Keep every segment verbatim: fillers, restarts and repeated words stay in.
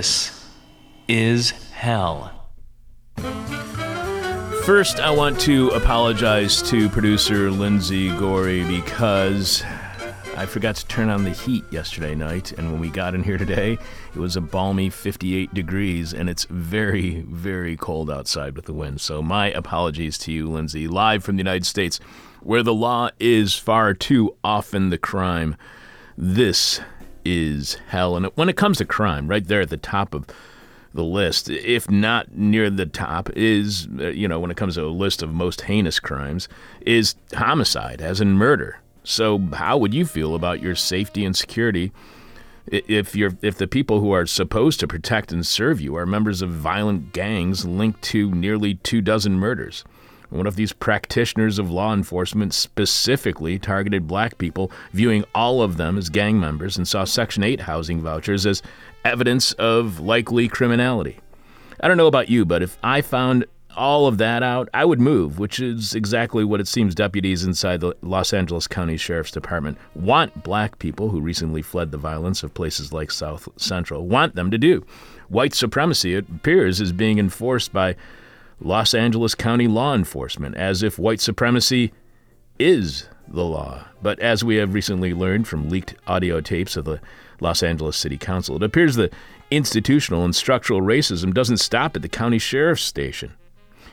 This is Hell. First, I want to apologize to producer Lindsay Gorey because I forgot to turn on the heat yesterday night, and when we got in here today, it was a balmy fifty-eight degrees, and it's very, very cold outside with the wind. So my apologies to you, Lindsay, live from the United States, where the law is far too often the crime. This is hell. And when it comes to crime, right there at the top of the list, if not near the top, is, you know, when it comes to a list of most heinous crimes, is homicide, as in murder. So how would you feel about your safety and security if you're if the people who are supposed to protect and serve you are members of violent gangs linked to nearly two dozen murders? And what if these practitioners of law enforcement specifically targeted black people, viewing all of them as gang members, and saw Section eight housing vouchers as evidence of likely criminality? I don't know about you, but if I found all of that out, I would move, which is exactly what it seems deputies inside the Los Angeles County Sheriff's Department want black people who recently fled the violence of places like South Central, want them to do. White supremacy, it appears, is being enforced by Los Angeles County law enforcement, as if white supremacy is the law. But as we have recently learned from leaked audio tapes of the Los Angeles City Council, it appears that institutional and structural racism doesn't stop at the county sheriff's station.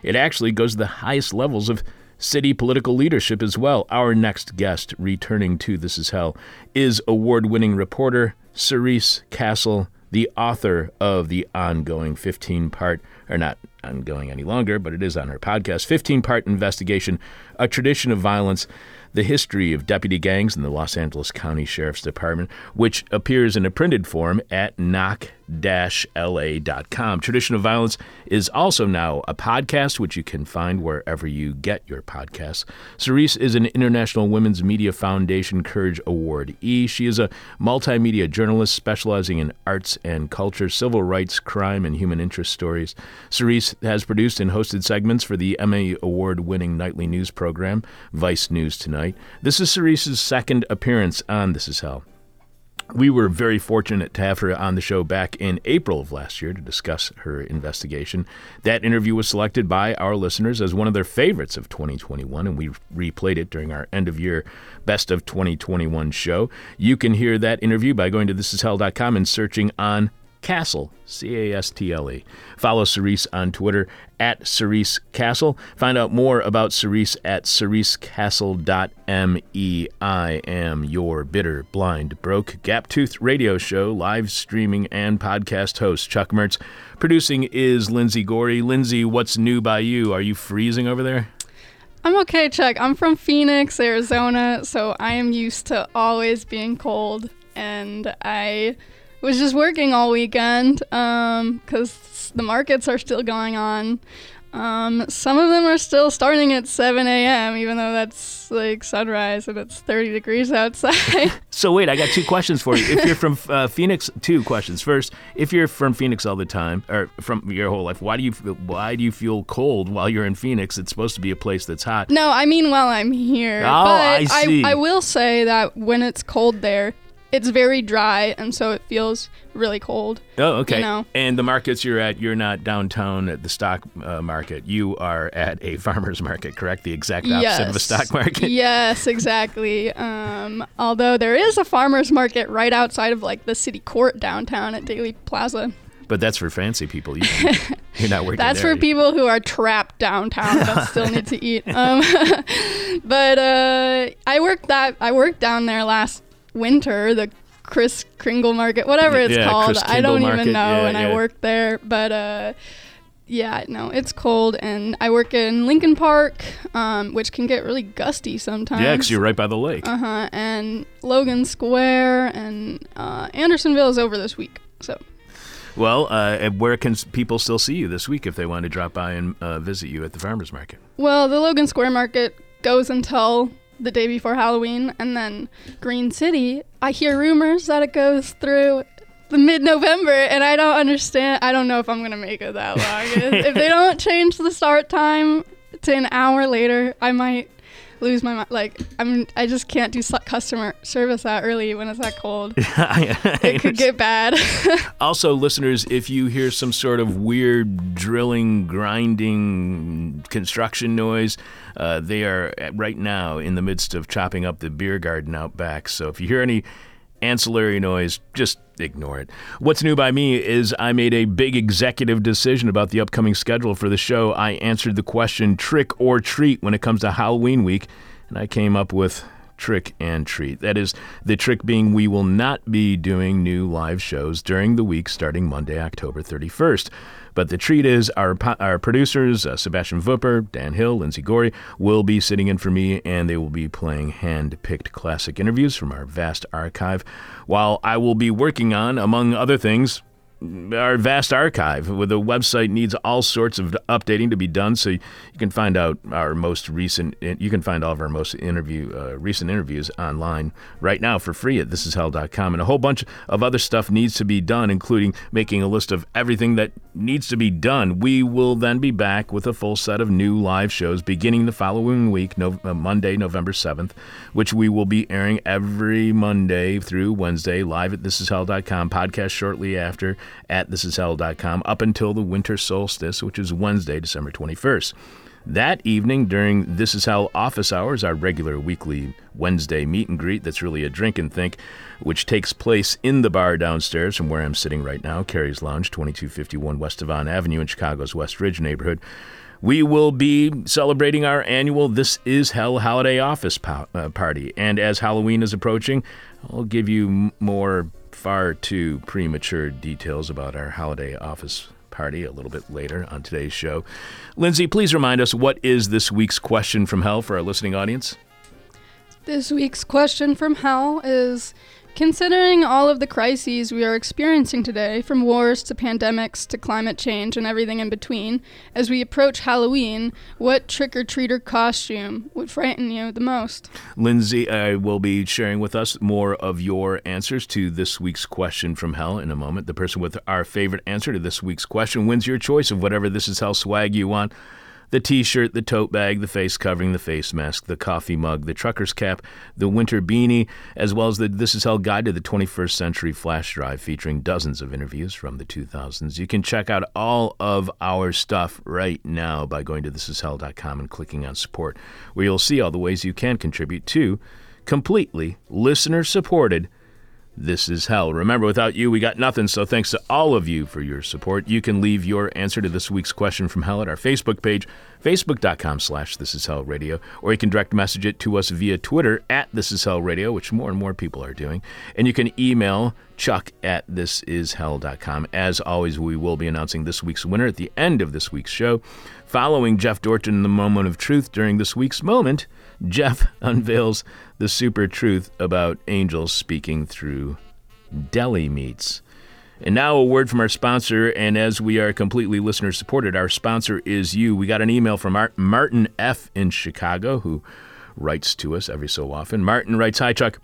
It actually goes to the highest levels of city political leadership as well. Our next guest, returning to This Is Hell, is award-winning reporter Cerise Castle, the author of the ongoing fifteen-part, or not ongoing any longer, but it is on her podcast, fifteen-part investigation, A Tradition of Violence, the History of Deputy Gangs in the Los Angeles County Sheriff's Department, which appears in a printed form at knock L A dot com. Tradition of Violence is also now a podcast, which you can find wherever you get your podcasts. Cerise is an International Women's Media Foundation Courage Awardee. She is a multimedia journalist specializing in arts and culture, civil rights, crime, and human interest stories. Cerise has produced and hosted segments for the Emmy Award-winning nightly news program, Vice News Tonight. This is Cerise's second appearance on This Is Hell. We were very fortunate to have her on the show back in April of last year to discuss her investigation. That interview was selected by our listeners as one of their favorites of twenty twenty-one, and we replayed it during our end-of-year Best of twenty twenty-one show. You can hear that interview by going to this is hell dot com and searching on Castle, C A S T L E. Follow Cerise on Twitter at Cerise Castle. Find out more about Cerise at cerise castle dot me. I am your bitter, blind, broke, gap-toothed radio show, live streaming and podcast host, Chuck Mertz. Producing is Lindsay Gorey. Lindsay, what's new by you? Are you freezing over there? I'm okay, Chuck. I'm from Phoenix, Arizona, so I am used to always being cold, and I was just working all weekend um, because the markets are still going on. Um, some of them are still starting at seven a.m., even though that's like sunrise and it's thirty degrees outside. So wait, I got two questions for you. If you're from uh, Phoenix, two questions. First, if you're from Phoenix all the time, or from your whole life, why do you why do you feel cold while you're in Phoenix? It's supposed to be a place that's hot. No, I mean while I'm here. Oh, but I see. I, I will say that when it's cold there, it's very dry, and so it feels really cold. Oh, okay. You know? And the markets you're at, you're not downtown at the stock uh, market. You are at a farmer's market, correct? The exact opposite yes. of a stock market? Yes, exactly. Um, although there is a farmer's market right outside of, like, the city court downtown at Daly Plaza. But that's for fancy people. You, you're not working That's there, for you. People who are trapped downtown but still need to eat. Um, but uh, I worked that. I worked down there last winter, the Kris Kringle market, whatever it's yeah, called. I don't market. even know. Yeah, and yeah. I work there, but uh, yeah, no, it's cold. And I work in Lincoln Park, um, which can get really gusty sometimes. Yeah, because you're right by the lake. Uh huh. And Logan Square and uh, Andersonville is over this week. So, well, uh, where can people still see you this week if they want to drop by and uh, visit you at the farmers market? Well, the Logan Square market goes until the day before Halloween, and then Green City, I hear rumors that it goes through the mid-November, and I don't understand. I don't know if I'm going to make it that long. If they don't change the start time to an hour later, I might lose my mind. Like, I'm, I just can't do customer service that early when it's that cold. Yeah, I, I it understand. Could get bad. Also, listeners, if you hear some sort of weird drilling, grinding, construction noise, uh, they are right now in the midst of chopping up the beer garden out back. So if you hear any ancillary noise, just ignore it. What's new by me is I made a big executive decision about the upcoming schedule for the show. I answered the question trick or treat when it comes to Halloween week, and I came up with trick and treat. That is, the trick being we will not be doing new live shows during the week starting Monday, October thirty-first. But the treat is our po- our producers, uh, Sebastian Vupper, Dan Hill, Lindsay Gorey, will be sitting in for me, and they will be playing hand-picked classic interviews from our vast archive, while I will be working on, among other things, our vast archive. The website needs all sorts of updating to be done, so you can find out our most recent. You can find all of our most interview uh, recent interviews online right now for free at this is hell dot com. And a whole bunch of other stuff needs to be done, including making a list of everything that needs to be done. We will then be back with a full set of new live shows beginning the following week, no, uh, Monday, November seventh, which we will be airing every Monday through Wednesday live at this is hell dot com. Podcast shortly after at this is hell dot com up until the winter solstice, which is Wednesday, December twenty-first. That evening during This Is Hell office hours, our regular weekly Wednesday meet and greet that's really a drink and think, which takes place in the bar downstairs from where I'm sitting right now, Carrie's Lounge, twenty-two fifty-one West Devon Avenue in Chicago's West Ridge neighborhood. We will be celebrating our annual This Is Hell holiday office po- uh, party. And as Halloween is approaching, I'll give you m- more... far too premature details about our holiday office party a little bit later on today's show. Lindsay, please remind us, what is this week's question from hell for our listening audience? This week's question from hell is, considering all of the crises we are experiencing today, from wars to pandemics to climate change and everything in between, as we approach Halloween, what trick-or-treater costume would frighten you the most? Lindsay uh, will be sharing with us more of your answers to this week's question from hell in a moment. The person with our favorite answer to this week's question wins your choice of whatever This Is Hell swag you want. The t-shirt, the tote bag, the face covering, the face mask, the coffee mug, the trucker's cap, the winter beanie, as well as the This Is Hell Guide to the twenty-first Century Flash Drive featuring dozens of interviews from the two thousands. You can check out all of our stuff right now by going to this is hell dot com and clicking on support, where you'll see all the ways you can contribute to completely listener-supported This Is Hell. Remember, without you, we got nothing, so thanks to all of you for your support. You can leave your answer to this week's question from hell at our Facebook page, facebook.com slash This Is Hell Radio, or you can direct message it to us via Twitter at This Is Hell Radio, which more and more people are doing. And you can email Chuck at this is hell dot com. As always, we will be announcing this week's winner at the end of this week's show. Following Jeff Dorchin in the Moment of Truth, during this week's moment, Jeff unveils the super truth about angels speaking through deli meats. And now a word from our sponsor, and as we are completely listener-supported, our sponsor is you. We got an email from Martin F. in Chicago, who writes to us every so often. Martin writes, "Hi, Chuck.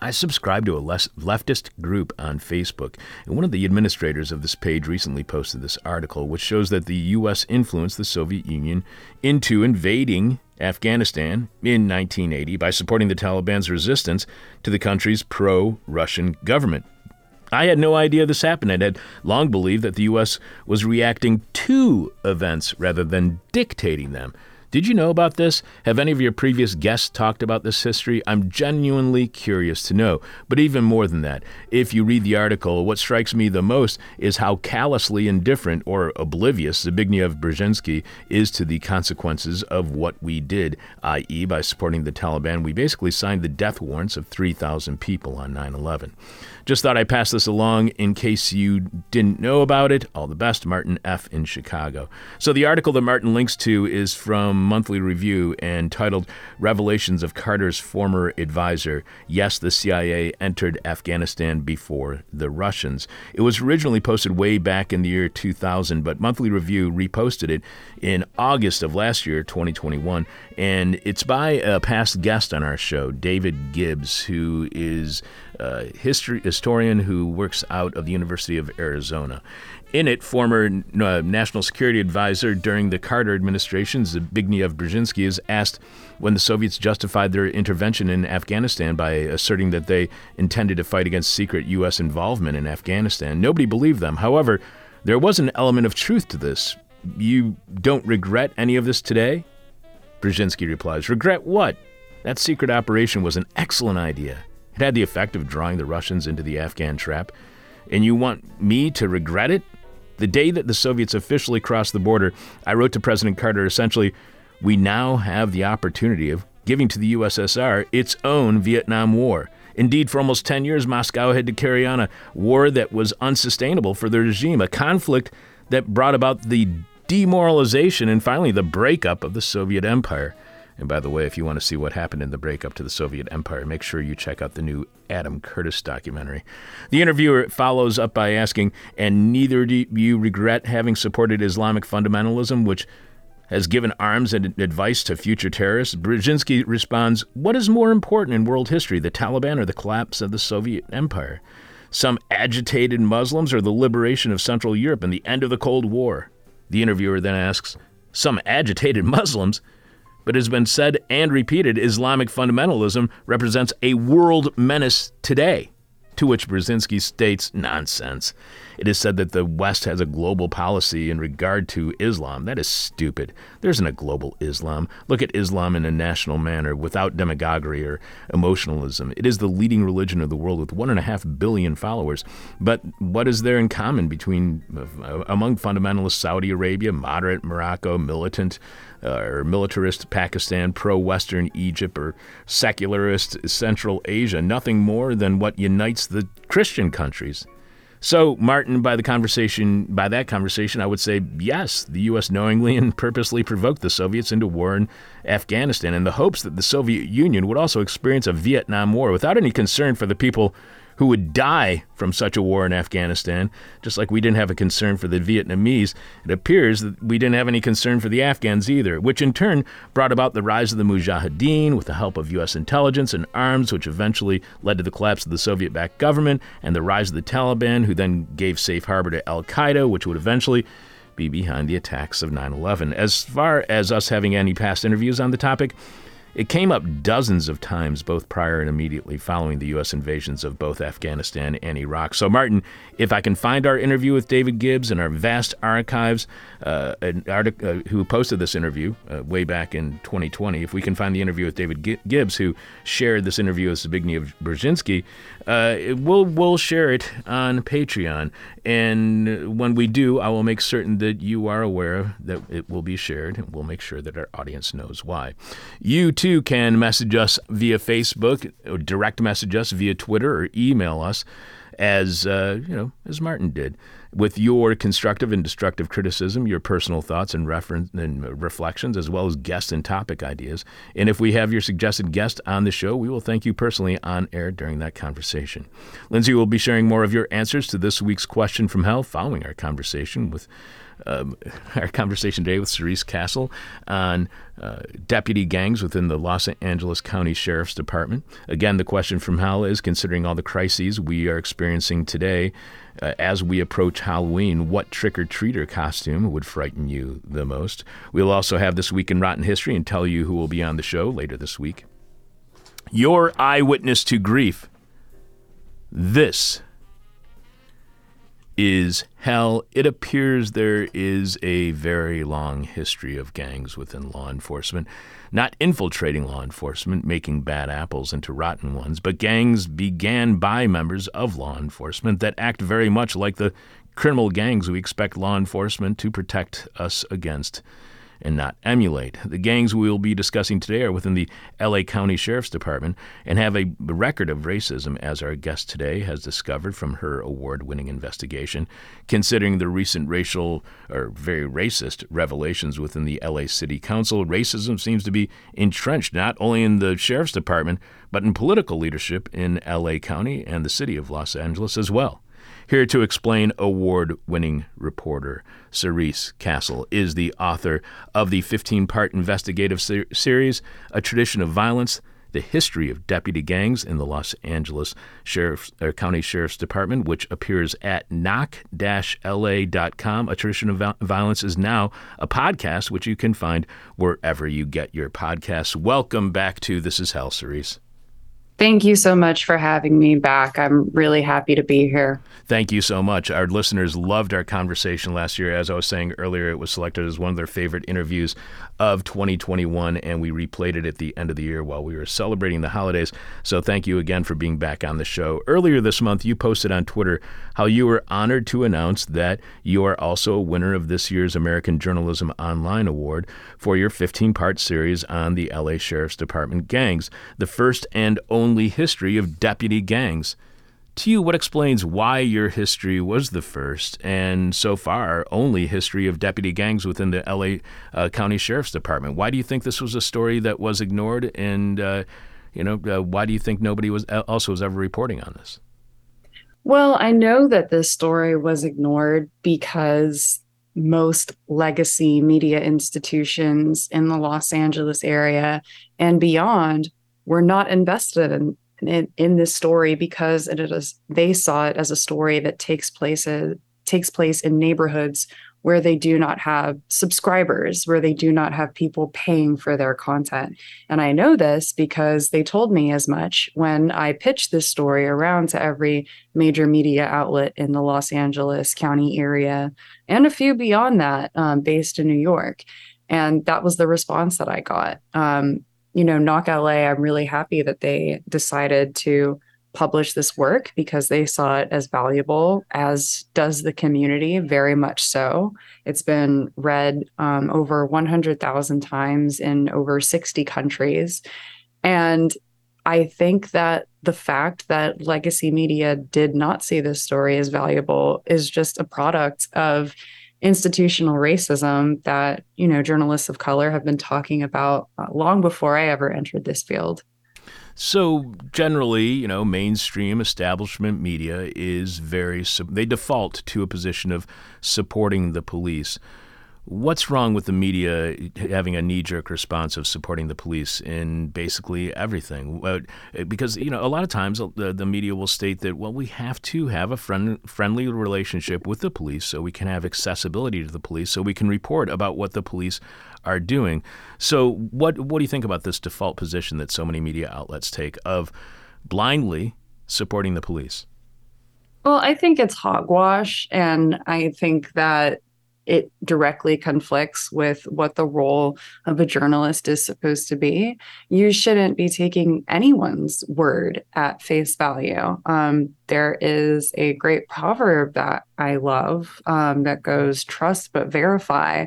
I subscribe to a leftist group on Facebook, and one of the administrators of this page recently posted this article, which shows that the U S influenced the Soviet Union into invading Afghanistan in nineteen eighty by supporting the Taliban's resistance to the country's pro-Russian government. I had no idea this happened and had long believed that the U S was reacting to events rather than dictating them. Did you know about this? Have any of your previous guests talked about this history? I'm genuinely curious to know. But even more than that, if you read the article, what strikes me the most is how callously indifferent or oblivious Zbigniew Brzezinski is to the consequences of what we did, that is by supporting the Taliban. We basically signed the death warrants of three thousand people on nine eleven. Just thought I'd pass this along in case you didn't know about it. All the best, Martin F. in Chicago." So the article that Martin links to is from Monthly Review and titled "Revelations of Carter's Former Advisor. Yes, the C I A Entered Afghanistan Before the Russians." It was originally posted way back in the year two thousand, but Monthly Review reposted it in August of last year, twenty twenty-one, and it's by a past guest on our show, David Gibbs, who is a history historian who works out of the University of Arizona. In it, former uh, National Security Advisor during the Carter administration, Zbigniew Brzezinski, is asked when the Soviets justified their intervention in Afghanistan by asserting that they intended to fight against secret U S involvement in Afghanistan. Nobody believed them. However, there was an element of truth to this. You don't regret any of this today? Brzezinski replies, regret what? That secret operation was an excellent idea. It had the effect of drawing the Russians into the Afghan trap. And you want me to regret it? The day that the Soviets officially crossed the border, I wrote to President Carter, essentially, we now have the opportunity of giving to the U S S R its own Vietnam War. Indeed, for almost ten years, Moscow had to carry on a war that was unsustainable for the regime, a conflict that brought about the demoralization and finally the breakup of the Soviet Empire. And by the way, if you want to see what happened in the breakup to the Soviet Empire, make sure you check out the new Adam Curtis documentary. The interviewer follows up by asking, and neither do you regret having supported Islamic fundamentalism, which has given arms and advice to future terrorists? Brzezinski responds, what is more important in world history, the Taliban or the collapse of the Soviet Empire? Some agitated Muslims or the liberation of Central Europe and the end of the Cold War? The interviewer then asks, some agitated Muslims? But it has been said and repeated, Islamic fundamentalism represents a world menace today, to which Brzezinski states, nonsense. It is said that the West has a global policy in regard to Islam. That is stupid. There isn't a global Islam. Look at Islam in a national manner, without demagoguery or emotionalism. It is the leading religion of the world with one and a half billion followers. But what is there in common between, among fundamentalists, Saudi Arabia, moderate Morocco, militant, Uh, or militarist Pakistan, pro-Western Egypt, or secularist Central Asia, nothing more than what unites the Christian countries. So, Martin, by the conversation, by that conversation, I would say, yes, the U S knowingly and purposely provoked the Soviets into war in Afghanistan in the hopes that the Soviet Union would also experience a Vietnam War without any concern for the people who would die from such a war in Afghanistan, just like we didn't have a concern for the Vietnamese. It appears that we didn't have any concern for the Afghans either, which in turn brought about the rise of the Mujahideen with the help of U S intelligence and arms, which eventually led to the collapse of the Soviet-backed government and the rise of the Taliban, who then gave safe harbor to al-Qaeda, which would eventually be behind the attacks of nine eleven. As far as us having any past interviews on the topic, it came up dozens of times, both prior and immediately following the U S invasions of both Afghanistan and Iraq. So, Martin, if I can find our interview with David Gibbs in our vast archives, uh, an artic- uh, who posted this interview uh, way back in twenty twenty, if we can find the interview with David G- Gibbs, who shared this interview with Zbigniew Brzezinski, uh, we'll, we'll share it on Patreon. And when we do, I will make certain that you are aware that it will be shared, and we'll make sure that our audience knows why. You, too, You can message us via Facebook, or direct message us via Twitter, or email us, as uh, you know, as Martin did, with your constructive and destructive criticism, your personal thoughts and reference and reflections, as well as guest and topic ideas. And if we have your suggested guest on the show, we will thank you personally on air during that conversation. Lindsay will be sharing more of your answers to this week's question from hell following our conversation with. Um, our conversation today with Cerise Castle on uh, deputy gangs within the Los Angeles County Sheriff's Department. Again, the question from hell is, considering all the crises we are experiencing today, uh, as we approach Halloween, what trick-or-treater costume would frighten you the most? We'll also have This Week in Rotten History and tell you who will be on the show later this week. Your eyewitness to grief. This is hell. It appears there is a very long history of gangs within law enforcement, not infiltrating law enforcement, making bad apples into rotten ones, but gangs began by members of law enforcement that act very much like the criminal gangs we expect law enforcement to protect us against and not emulate. The gangs we will be discussing today are within the L A County Sheriff's Department and have a record of racism, as our guest today has discovered from her award-winning investigation. Considering the recent racial, or very racist, revelations within the L A City Council, racism seems to be entrenched not only in the Sheriff's Department, but in political leadership in L A County and the city of Los Angeles as well. Here to explain, award-winning reporter Cerise Castle is the author of the fifteen-part investigative ser- series, A Tradition of Violence, the history of deputy gangs in the Los Angeles Sheriff's, or County Sheriff's Department, which appears at knock L A dot com. A Tradition of Violence is now a podcast, which you can find wherever you get your podcasts. Welcome back to This Is Hell, Cerise. Thank you so much for having me back. I'm really happy to be here. Thank you so much. Our listeners loved our conversation last year. As I was saying earlier, it was selected as one of their favorite interviews of twenty twenty-one, and we replayed it at the end of the year while we were celebrating the holidays. So thank you again for being back on the show. Earlier this month, you posted on Twitter how you were honored to announce that you are also a winner of this year's American Journalism Online Award for your fifteen-part series on the L A Sheriff's Department gangs, the first and only only history of deputy gangs. To you, what explains why your history was the first and so far only history of deputy gangs within the L A uh, County Sheriff's Department? Why do you think this was a story that was ignored, and uh, you know, uh, why do you think nobody was also was ever reporting on this? Well, I know that this story was ignored because most legacy media institutions in the Los Angeles area and beyond were not invested in, in in this story because it is they saw it as a story that takes place uh, takes place in neighborhoods where they do not have subscribers, where they do not have people paying for their content. And I know this because they told me as much when I pitched this story around to every major media outlet in the Los Angeles County area and a few beyond that, um, based in New York. And that was the response that I got. Um, You know, Knock L A, I'm really happy that they decided to publish this work because they saw it as valuable, as does the community, very much so. It's been read um, over one hundred thousand times in over sixty countries. And I think that the fact that legacy media did not see this story as valuable is just a product of institutional racism that, you know, journalists of color have been talking about long before I ever entered this field. So generally, you know, mainstream establishment media is very, they default to a position of supporting the police. What's wrong with the media having a knee-jerk response of supporting the police in basically everything? Because, you know, a lot of times the, the media will state that, well, we have to have a friend, friendly relationship with the police so we can have accessibility to the police, so we can report about what the police are doing. So what what do you think about this default position that so many media outlets take of blindly supporting the police? Well, I think it's hogwash, and I think that it directly conflicts with what the role of a journalist is supposed to be. You shouldn't be taking anyone's word at face value. Um, there is a great proverb that I love um, that goes, trust but verify.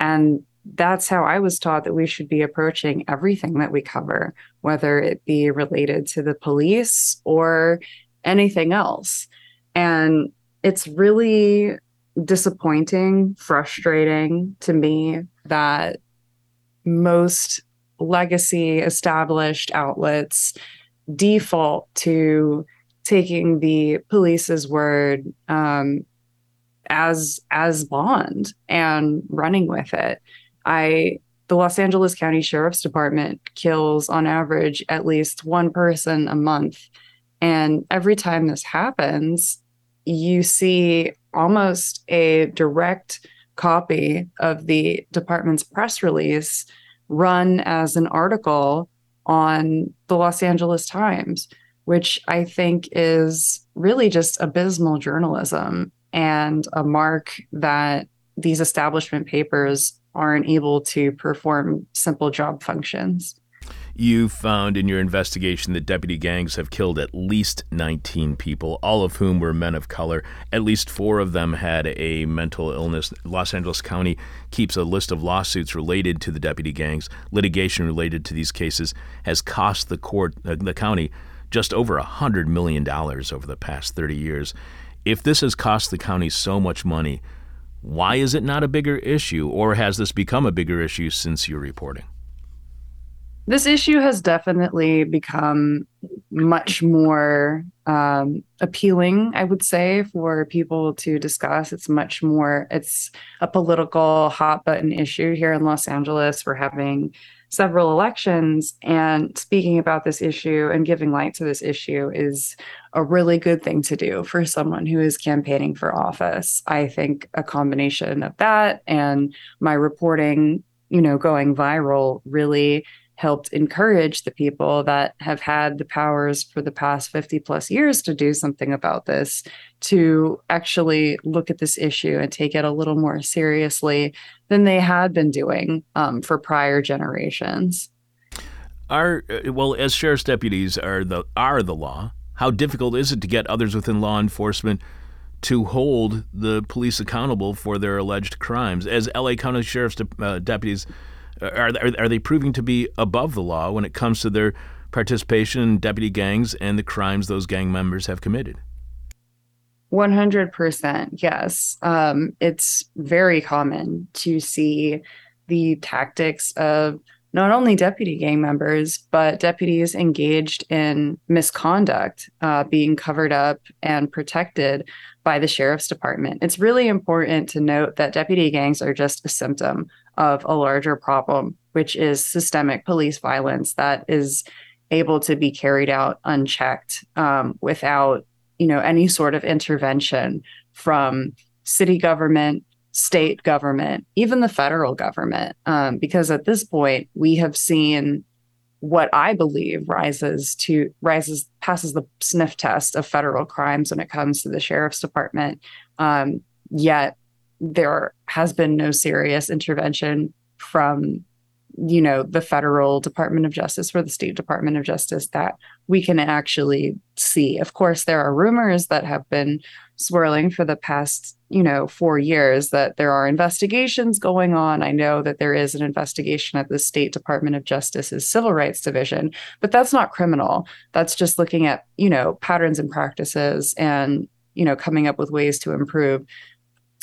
And that's how I was taught that we should be approaching everything that we cover, whether it be related to the police or anything else. And it's really disappointing, frustrating to me that most legacy established outlets default to taking the police's word um, as as bond and running with it. I the Los Angeles County Sheriff's Department kills on average at least one person a month, and every time this happens, you see almost a direct copy of the department's press release run as an article on the Los Angeles Times, which I think is really just abysmal journalism and a mark that these establishment papers aren't able to perform simple job functions. You found in your investigation that deputy gangs have killed at least nineteen people, all of whom were men of color. At least four of them had a mental illness. Los Angeles County keeps a list of lawsuits related to the deputy gangs. Litigation related to these cases has cost the court, uh, the county just over one hundred million dollars over the past thirty years. If this has cost the county so much money, why is it not a bigger issue, or has this become a bigger issue since your reporting? This issue has definitely become much more um, appealing, I would say, for people to discuss. It's much more, it's a political hot button issue here in Los Angeles. We're having several elections, and speaking about this issue and giving light to this issue is a really good thing to do for someone who is campaigning for office. I think a combination of that and my reporting, you know, going viral really helped encourage the people that have had the powers for the past fifty plus years to do something about this, to actually look at this issue and take it a little more seriously than they had been doing um, for prior generations. Are, well, as sheriff's deputies are the are the law, how difficult is it to get others within law enforcement to hold the police accountable for their alleged crimes? As L A County Sheriff's de- uh, deputies, Are, are are they proving to be above the law when it comes to their participation in deputy gangs and the crimes those gang members have committed? one hundred percent, yes. Um, it's very common to see the tactics of not only deputy gang members, but deputies engaged in misconduct uh, being covered up and protected by the sheriff's department. It's really important to note that deputy gangs are just a symptom of a larger problem, which is systemic police violence that is able to be carried out unchecked um, without, you know, any sort of intervention from city government, state government, even the federal government. Um, because at this point, we have seen what I believe rises to rises passes the sniff test of federal crimes when it comes to the sheriff's department. Um, yet there has been no serious intervention from, you know, the federal Department of Justice or the state Department of Justice that we can actually see. Of course, there are rumors that have been swirling for the past, you know, four years that there are investigations going on. I know that there is an investigation at the state Department of Justice's Civil Rights Division, but that's not criminal. That's just looking at, you know, patterns and practices and, you know, coming up with ways to improve.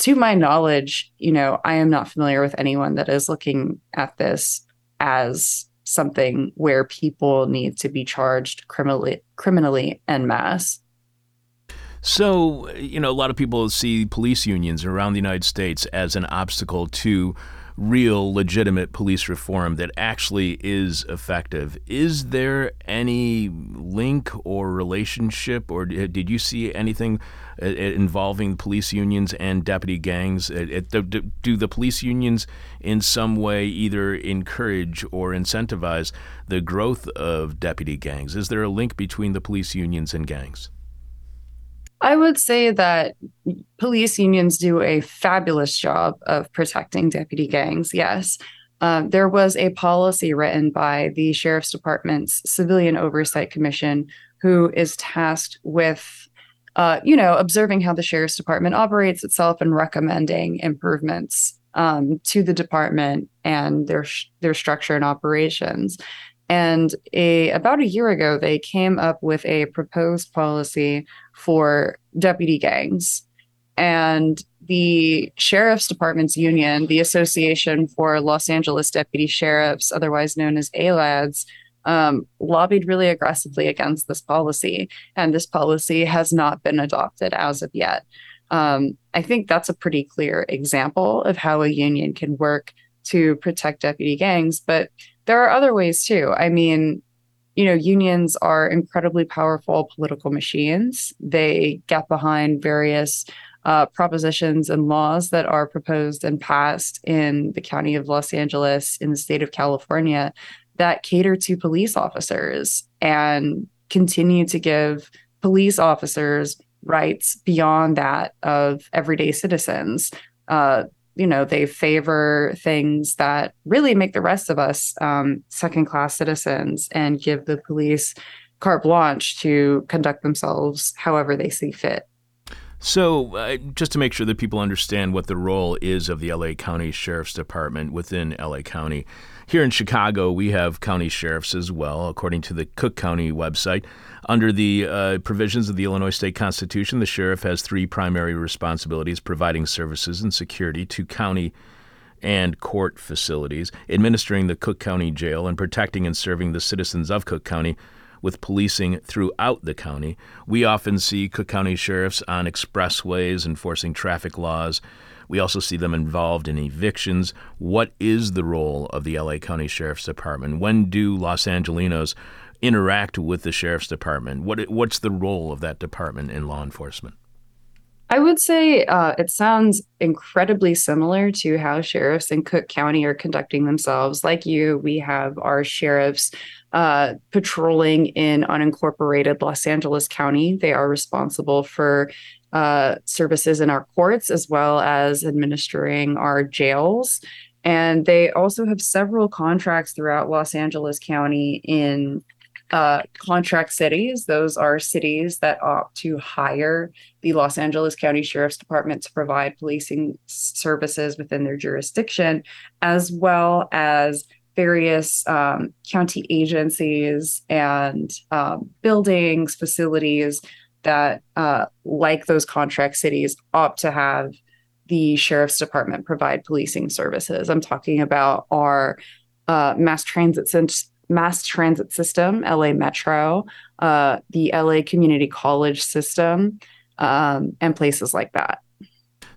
To my knowledge, you know, I am not familiar with anyone that is looking at this as something where people need to be charged criminally, criminally en masse. So, you know, a lot of people see police unions around the United States as an obstacle to real, legitimate police reform that actually is effective. Is there any link or relationship, or did you see anything involving police unions and deputy gangs? Do the police unions in some way either encourage or incentivize the growth of deputy gangs? Is there a link between the police unions and gangs? I would say that police unions do a fabulous job of protecting deputy gangs, yes. Um, there was a policy written by the Sheriff's Department's Civilian Oversight Commission, who is tasked with, uh, you know, observing how the Sheriff's Department operates itself and recommending improvements um, to the department and their their structure and operations. And a, about a year ago, they came up with a proposed policy for deputy gangs. And the Sheriff's Department's union, the Association for Los Angeles Deputy Sheriffs, otherwise known as A L A D S, um, lobbied really aggressively against this policy. And this policy has not been adopted as of yet. Um, I think that's a pretty clear example of how a union can work to protect deputy gangs. But there are other ways too. I mean, you know, unions are incredibly powerful political machines. They get behind various uh, propositions and laws that are proposed and passed in the county of Los Angeles, in the state of California, that cater to police officers and continue to give police officers rights beyond that of everyday citizens. Uh, You know, they favor things that really make the rest of us um, second-class citizens and give the police carte blanche to conduct themselves however they see fit. So uh, just to make sure that people understand what the role is of the L A County Sheriff's Department within L A County, here in Chicago, we have county sheriffs as well, according to the Cook County website. Under the uh, provisions of the Illinois State Constitution, the sheriff has three primary responsibilities: providing services and security to county and court facilities, administering the Cook County Jail, and protecting and serving the citizens of Cook County with policing throughout the county. We often see Cook County sheriffs on expressways enforcing traffic laws, We also see them involved in evictions. What is the role of the L A County Sheriff's Department? When do Los Angelinos interact with the Sheriff's Department? What What's the role of that department in law enforcement? I would say uh, it sounds incredibly similar to how sheriffs in Cook County are conducting themselves. Like you, we have our sheriffs uh, patrolling in unincorporated Los Angeles County. They are responsible for uh, services in our courts as well as administering our jails. And they also have several contracts throughout Los Angeles County in Uh, contract cities. Those are cities that opt to hire the Los Angeles County Sheriff's Department to provide policing services within their jurisdiction, as well as various um, county agencies and uh, buildings, facilities that, uh, like those contract cities, opt to have the Sheriff's Department provide policing services. I'm talking about our uh, mass transit centers. Mass transit system, L A Metro, uh, the L A Community College system, um, and places like that.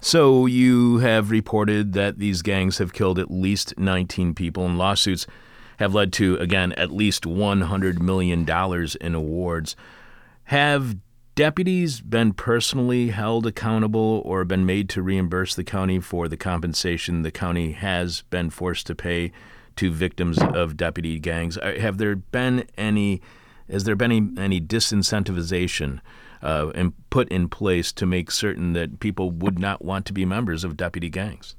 So you have reported that these gangs have killed at least nineteen people, and lawsuits have led to, again, at least one hundred million dollars in awards. Have deputies been personally held accountable or been made to reimburse the county for the compensation the county has been forced to pay to victims of deputy gangs? Have there been any, has there been any, any disincentivization uh, and put in place to make certain that people would not want to be members of deputy gangs?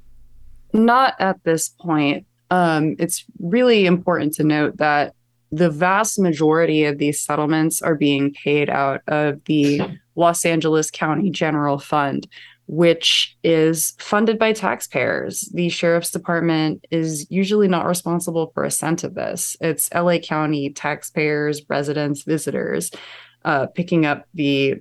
Not at this point. Um, it's really important to note that the vast majority of these settlements are being paid out of the Los Angeles County General Fund, which is funded by taxpayers. The Sheriff's Department is usually not responsible for a cent of this. It's L A County taxpayers, residents, visitors, uh, picking up the,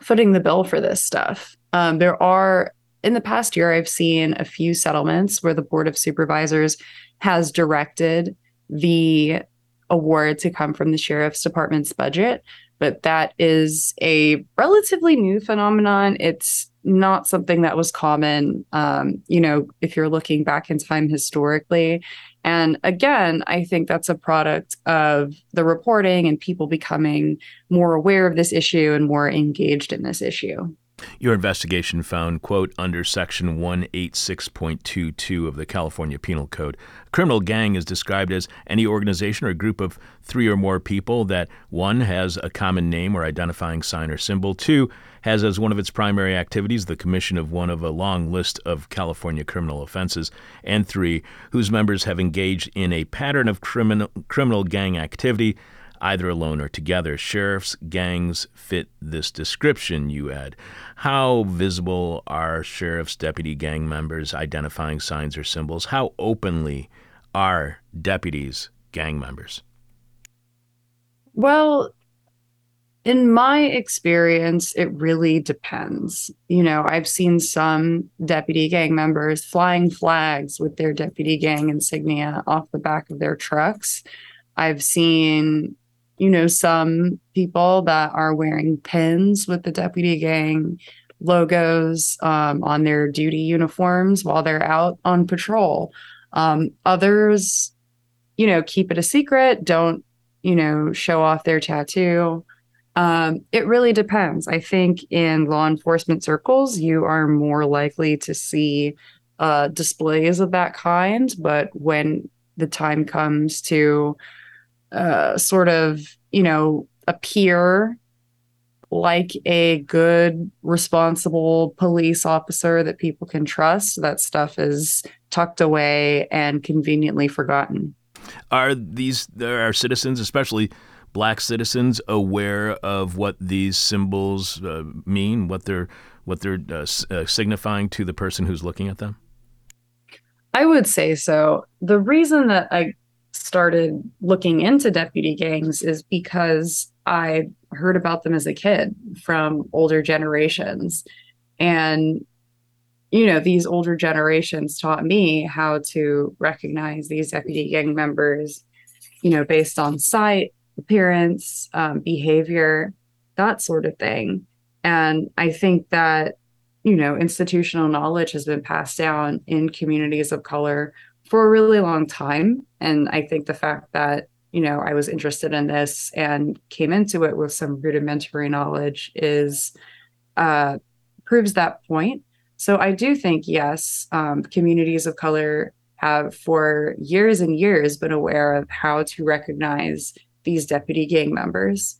footing the bill for this stuff. Um, there are, in the past year, I've seen a few settlements where the Board of Supervisors has directed the award to come from the Sheriff's Department's budget, but that is a relatively new phenomenon. It's not something that was common, um, you know, if you're looking back in time historically. And again, I think that's a product of the reporting and people becoming more aware of this issue and more engaged in this issue. Your investigation found, quote, under Section one eighty-six point twenty-two of the California Penal Code, a criminal gang is described as any organization or group of three or more people that, one, has a common name or identifying sign or symbol, two, has as one of its primary activities the commission of one of a long list of California criminal offenses, and three, whose members have engaged in a pattern of criminal criminal gang activity, either alone or together. Sheriff's gangs fit this description, you add. How visible are sheriff's deputy gang members' identifying signs or symbols? How openly are deputies gang members? Well, in my experience, it really depends. You know, I've seen some deputy gang members flying flags with their deputy gang insignia off the back of their trucks. I've seen, you know, some people that are wearing pins with the deputy gang logos um, on their duty uniforms while they're out on patrol. Um, others, you know, keep it a secret, don't, you know, show off their tattoo. Um, it really depends. I think in law enforcement circles, you are more likely to see uh, displays of that kind. But when the time comes to uh, sort of, you know, appear like a good, responsible police officer that people can trust, that stuff is tucked away and conveniently forgotten. Are these, there are citizens, especially Black citizens, aware of what these symbols uh, mean, what they're what they're uh, s- uh, signifying to the person who's looking at them? I would say so. The reason that I started looking into deputy gangs is because I heard about them as a kid from older generations. And, you know, these older generations taught me how to recognize these deputy gang members, you know, based on sight, appearance, um, behavior, that sort of thing. And I think that you know, institutional knowledge has been passed down in communities of color for a really long time. And I think the fact that, you know, I was interested in this and came into it with some rudimentary knowledge is uh, proves that point. So I do think, yes, um, communities of color have for years and years been aware of how to recognize these deputy gang members.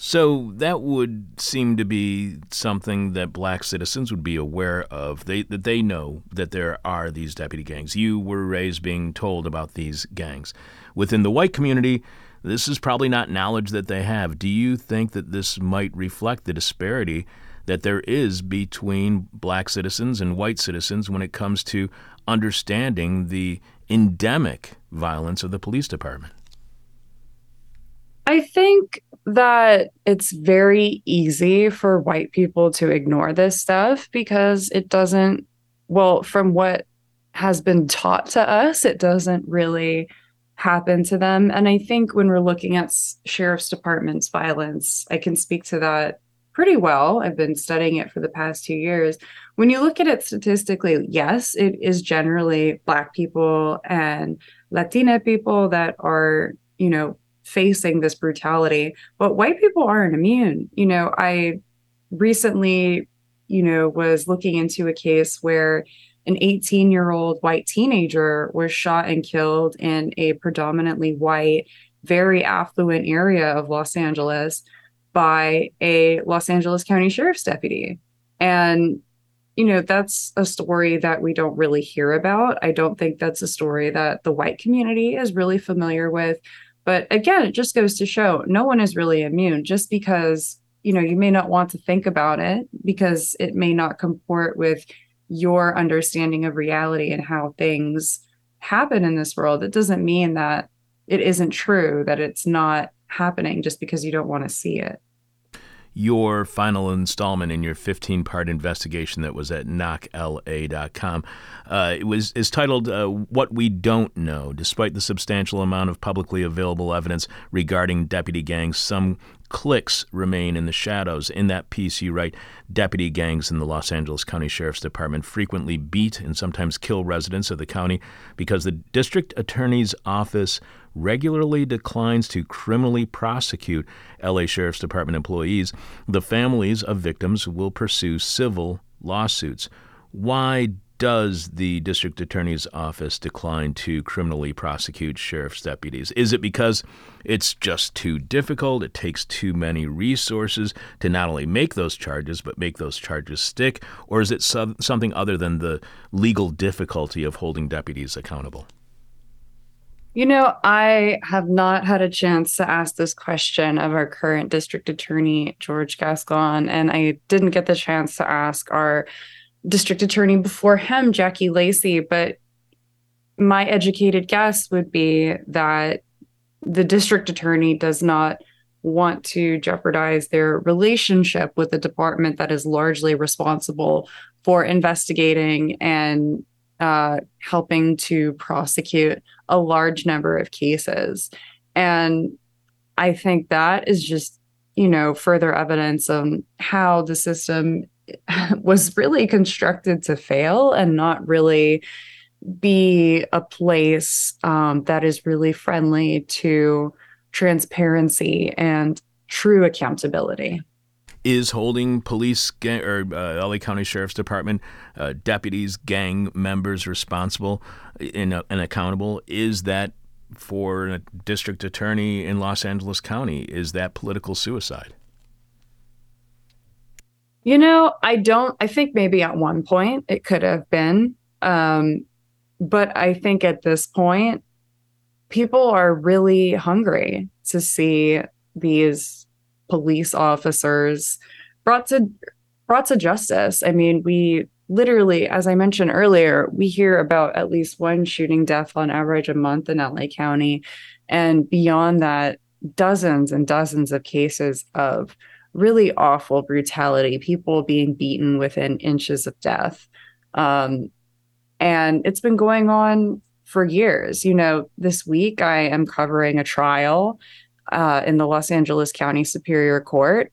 So that would seem to be something that black citizens would be aware of, they, that they know that there are these deputy gangs. You were raised being told about these gangs. Within the white community, this is probably not knowledge that they have. Do you think that this might reflect the disparity that there is between black citizens and white citizens when it comes to understanding the endemic violence of the police department? I think that it's very easy for white people to ignore this stuff because it doesn't, well, from what has been taught to us, it doesn't really happen to them. And I think when we're looking at sheriff's departments' violence, I can speak to that pretty well. I've been studying it for the past two years. When you look at it statistically, yes, it is generally Black people and Latina people that are, you know, facing this brutality, but white people aren't immune. You know, I recently, you know, was looking into a case where an eighteen-year-old white teenager was shot and killed in a predominantly white, very affluent area of Los Angeles by a Los Angeles County Sheriff's deputy. And, you know, that's a story that we don't really hear about. I don't think that's a story that the white community is really familiar with. But again, it just goes to show no one is really immune just because, you know, you may not want to think about it because it may not comport with your understanding of reality and how things happen in this world. It doesn't mean that it isn't true, that it's not happening just because you don't want to see it. Your final installment in your fifteen-part investigation that was at knock L A dot com uh, it was, is titled uh, What We Don't Know. Despite the substantial amount of publicly available evidence regarding deputy gangs, some cliques remain in the shadows. In that piece, you write, deputy gangs in the Los Angeles County Sheriff's Department frequently beat and sometimes kill residents of the county because the district attorney's office regularly declines to criminally prosecute L A Sheriff's Department employees. The families of victims will pursue civil lawsuits. Why does the district attorney's office decline to criminally prosecute sheriff's deputies? Is it because it's just too difficult? It takes too many resources to not only make those charges, but make those charges stick? Or is it so- something other than the legal difficulty of holding deputies accountable? You know, I have not had a chance to ask this question of our current district attorney, George Gascon, and I didn't get the chance to ask our district attorney before him, Jackie Lacey, but my educated guess would be that the district attorney does not want to jeopardize their relationship with the department that is largely responsible for investigating and uh, helping to prosecute a large number of cases. And I think that is just, you know, further evidence on how the system was really constructed to fail and not really be a place um, that is really friendly to transparency and true accountability. Is holding police gang, or uh, L A County Sheriff's Department uh, deputies, gang members responsible and, uh, and accountable, is that for a district attorney in Los Angeles County, is that political suicide? You know, I don't, I think maybe at one point it could have been, um, but I think at this point, people are really hungry to see these police officers brought to, brought to justice. I mean, we literally, as I mentioned earlier, we hear about at least one shooting death on average a month in L A County, and beyond that, dozens and dozens of cases of really awful brutality, people being beaten within inches of death. Um, and it's been going on for years. You know, this week I am covering a trial uh, in the Los Angeles County Superior Court.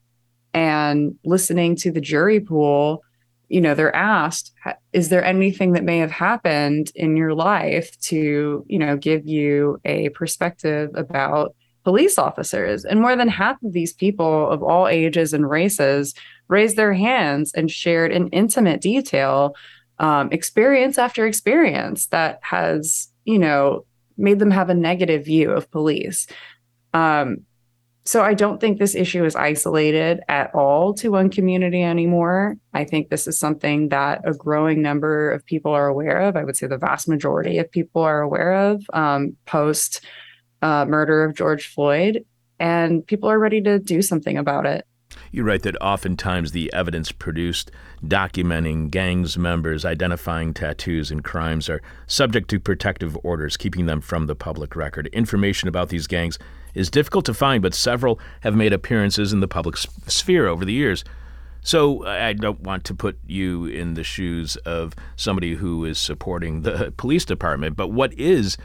and listening to the jury pool, you know, they're asked, is there anything that may have happened in your life to, you know, give you a perspective about police officers? And more than half of these people of all ages and races raised their hands and shared in intimate detail, um, experience after experience that has, you know, made them have a negative view of police. Um, So I don't think this issue is isolated at all to one community anymore. I think this is something that a growing number of people are aware of. I would say the vast majority of people are aware of um, post uh, murder of George Floyd, and people are ready to do something about it. You write that oftentimes the evidence produced documenting gangs members identifying tattoos and crimes are subject to protective orders, keeping them from the public record. Information about these gangs is difficult to find, but several have made appearances in the public sphere over the years. So I don't want to put you in the shoes of somebody who is supporting the police department, but what is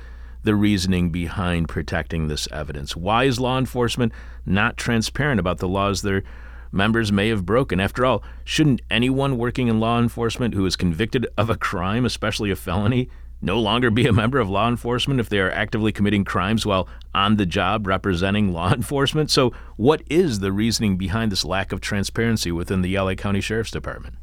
the reasoning behind protecting this evidence? Why is law enforcement not transparent about the laws their members may have broken? After all, shouldn't anyone working in law enforcement who is convicted of a crime, especially a felony, no longer be a member of law enforcement if they are actively committing crimes while on the job representing law enforcement? So what is the reasoning behind this lack of transparency within the L A County Sheriff's Department?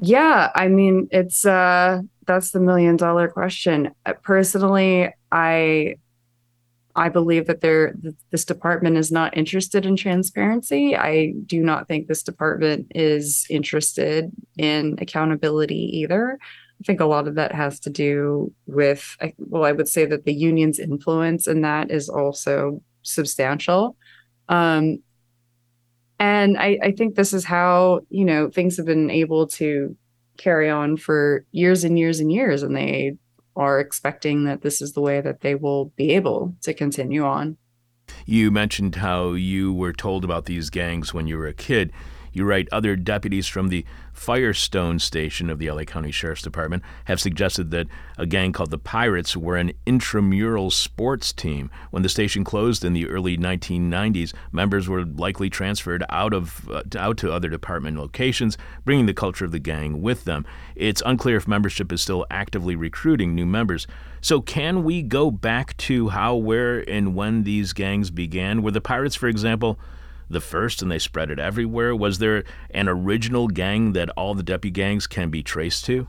Yeah, I mean, it's uh, that's the million dollar question. Personally, I I believe that there this department is not interested in transparency. I do not think this department is interested in accountability either. I think a lot of that has to do with, well, I would say that the union's influence in that is also substantial. Um, and I, I think this is how, you know, things have been able to carry on for years and years and years, and they are expecting that this is the way that they will be able to continue on. You mentioned how you were told about these gangs when you were a kid. You write, other deputies from the Firestone station of the L A County Sheriff's Department have suggested that a gang called the Pirates were an intramural sports team. When the station closed in the early nineteen nineties, members were likely transferred out of uh, out to other department locations, bringing the culture of the gang with them. It's unclear if membership is still actively recruiting new members. So can we go back to how, where, and when these gangs began? Were the Pirates, for example, the first and they spread it everywhere? Was there an original gang that all the deputy gangs can be traced to?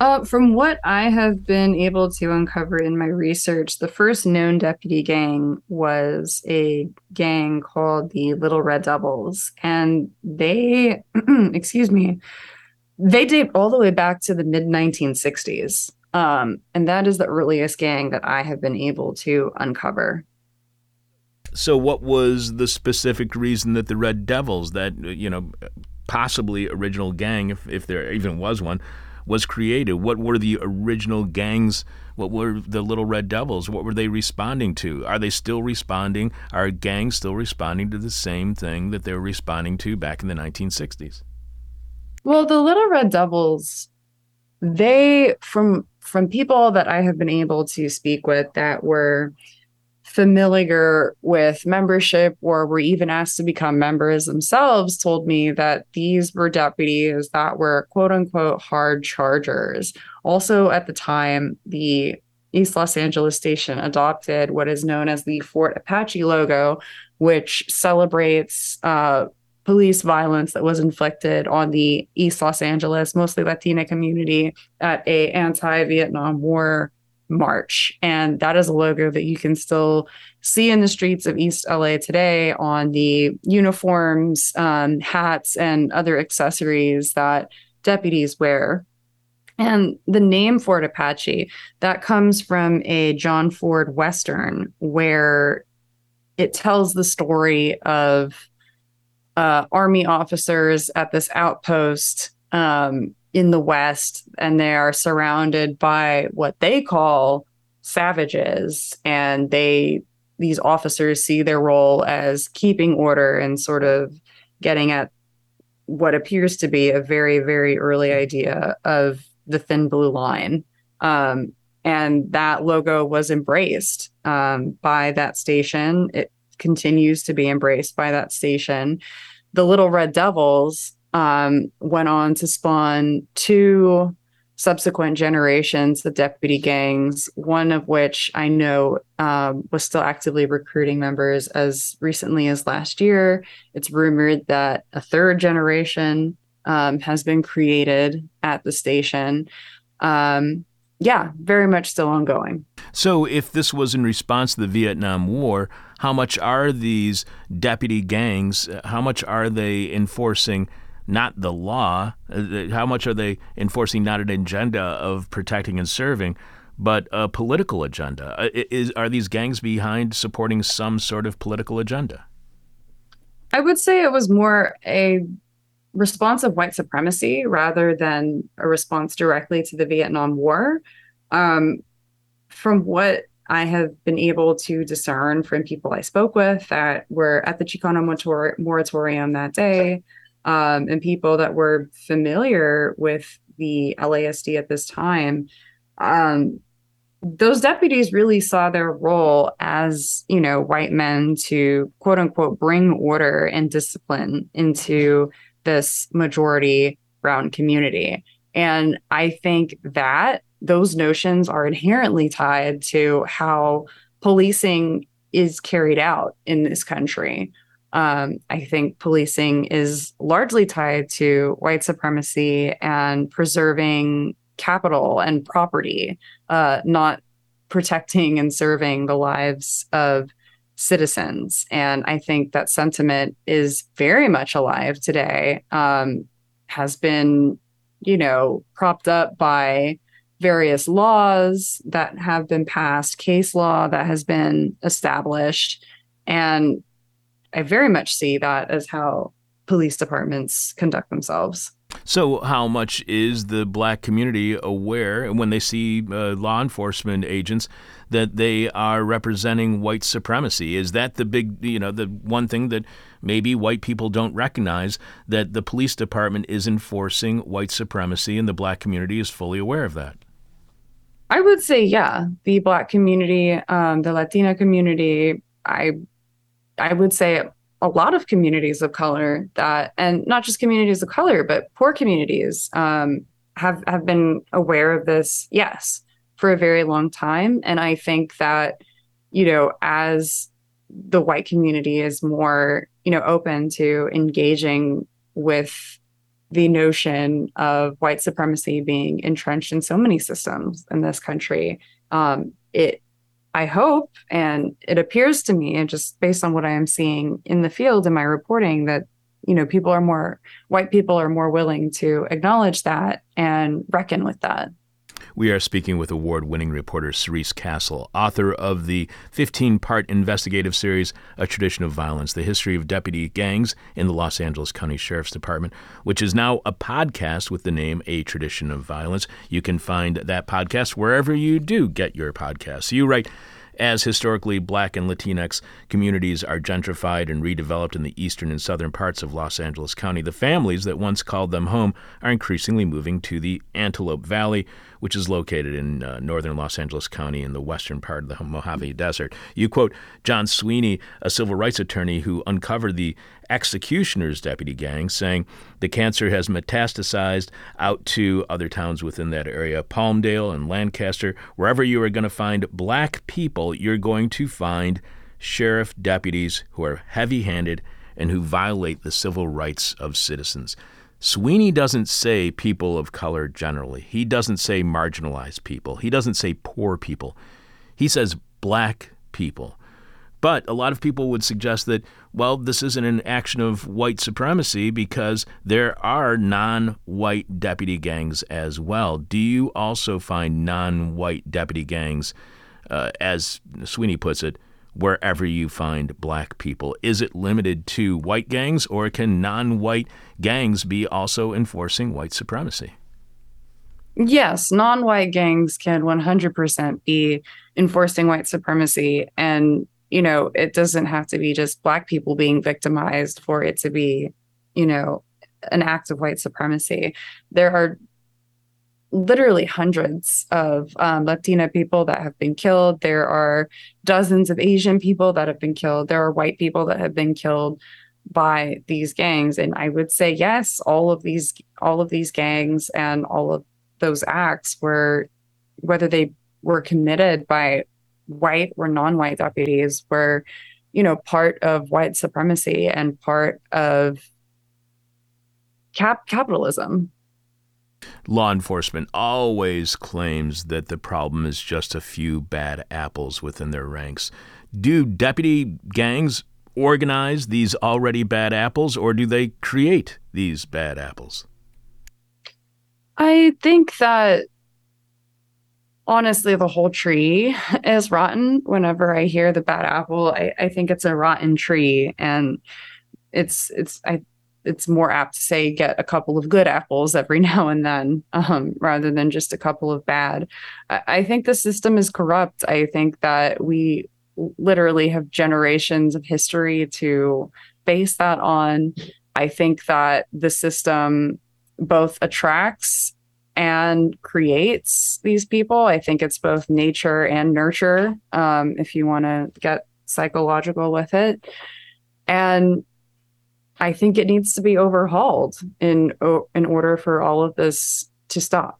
Uh, from what I have been able to uncover in my research, the first known deputy gang was a gang called the Little Red Devils. And they, excuse me, they date all the way back to the mid nineteen sixties. Um, and that is the earliest gang that I have been able to uncover. So what was the specific reason that the Red Devils, that, you know, possibly original gang, if, if there even was one, was created? What were the original gangs? What were the Little Red Devils? What were they responding to? Are they still responding? Are gangs still responding to the same thing that they were responding to back in the nineteen sixties? Well, the Little Red Devils, they, from from people that I have been able to speak with that were familiar with membership or were even asked to become members themselves, told me that these were deputies that were quote unquote hard chargers. Also at the time, the East Los Angeles station adopted what is known as the Fort Apache logo, which celebrates uh, police violence that was inflicted on the East Los Angeles, mostly Latina community at a anti-Vietnam War march. And that is a logo that you can still see in the streets of East L A today on the uniforms, um, hats, and other accessories that deputies wear. And the name Fort Apache, that comes from a John Ford Western, where it tells the story of uh, Army officers at this outpost um in the West, and they are surrounded by what they call savages, and they these officers see their role as keeping order and sort of getting at what appears to be a very, very early idea of the thin blue line. Um, and that logo was embraced um, by that station. It continues to be embraced by that station. The Little Red Devils um, went on to spawn two subsequent generations of deputy gangs, one of which I know um, was still actively recruiting members as recently as last year. It's rumored that a third generation um, has been created at the station. Um, yeah, very much still ongoing. So if this was in response to the Vietnam War, how much are these deputy gangs, how much are they enforcing not the law, how much are they enforcing not an agenda of protecting and serving, but a political agenda? Is, are these gangs behind supporting some sort of political agenda? I would say it was more a response of white supremacy rather than a response directly to the Vietnam War. Um, from what I have been able to discern from people I spoke with that were at the Chicano morator- moratorium that day, Um, and people that were familiar with the L A S D at this time, um, those deputies really saw their role as, you know, white men to, quote unquote, bring order and discipline into this majority brown community. And I think that those notions are inherently tied to how policing is carried out in this country. Um, I think policing is largely tied to white supremacy and preserving capital and property, uh, not protecting and serving the lives of citizens. And I think that sentiment is very much alive today, um, has been, you know, propped up by various laws that have been passed, case law that has been established, and I very much see that as how police departments conduct themselves. So how much is the black community aware when they see uh, law enforcement agents that they are representing white supremacy? Is that the big, you know, the one thing that maybe white people don't recognize, that the police department is enforcing white supremacy and the black community is fully aware of that? I would say, yeah, the black community, um, the Latina community, I I would say a lot of communities of color that, and not just communities of color, but poor communities um, have, have been aware of this, yes, for a very long time. And I think that, you know, as the white community is more, you know, open to engaging with the notion of white supremacy being entrenched in so many systems in this country, um, it I hope, and it appears to me, and just based on what I am seeing in the field in my reporting, that, you know, people are more, white people are more willing to acknowledge that and reckon with that. We are speaking with award-winning reporter Cerise Castle, author of the fifteen-part investigative series, A Tradition of Violence, The History of Deputy Gangs in the Los Angeles County Sheriff's Department, which is now a podcast with the name A Tradition of Violence. You can find that podcast wherever you do get your podcasts. You write, as historically black and Latinx communities are gentrified and redeveloped in the eastern and southern parts of Los Angeles County, the families that once called them home are increasingly moving to the Antelope Valley, which is located in uh, northern Los Angeles County in the western part of the Mojave Desert. You quote John Sweeney, a civil rights attorney who uncovered the executioner's deputy gang, saying the cancer has metastasized out to other towns within that area, Palmdale and Lancaster. Wherever you are going to find black people, you're going to find sheriff deputies who are heavy-handed and who violate the civil rights of citizens. Sweeney doesn't say people of color generally. He doesn't say marginalized people. He doesn't say poor people. He says black people. But a lot of people would suggest that, well, this isn't an action of white supremacy because there are non-white deputy gangs as well. Do you also find non-white deputy gangs, uh, as Sweeney puts it, wherever you find black people? Is it limited to white gangs, or can non-white gangs be also enforcing white supremacy? Yes, non-white gangs can one hundred percent be enforcing white supremacy, and you know, it doesn't have to be just black people being victimized for it to be, you know, an act of white supremacy. There are literally hundreds of um, Latina people that have been killed. There are dozens of Asian people that have been killed. There are white people that have been killed by these gangs. And I would say, yes, all of these, all of these gangs and all of those acts were, whether they were committed by white or non-white deputies, were, you know, part of white supremacy and part of cap- capitalism. Law enforcement always claims that the problem is just a few bad apples within their ranks. Do deputy gangs organize these already bad apples, or do they create these bad apples? I think that, honestly, the whole tree is rotten. Whenever I hear the bad apple, I, I think it's a rotten tree, and it's it's I. it's more apt to say get a couple of good apples every now and then, um, rather than just a couple of bad. I, I think the system is corrupt. I think that we literally have generations of history to base that on. I think that the system both attracts and creates these people. I think it's both nature and nurture, um, if you want to get psychological with it. And I think it needs to be overhauled in in order for all of this to stop.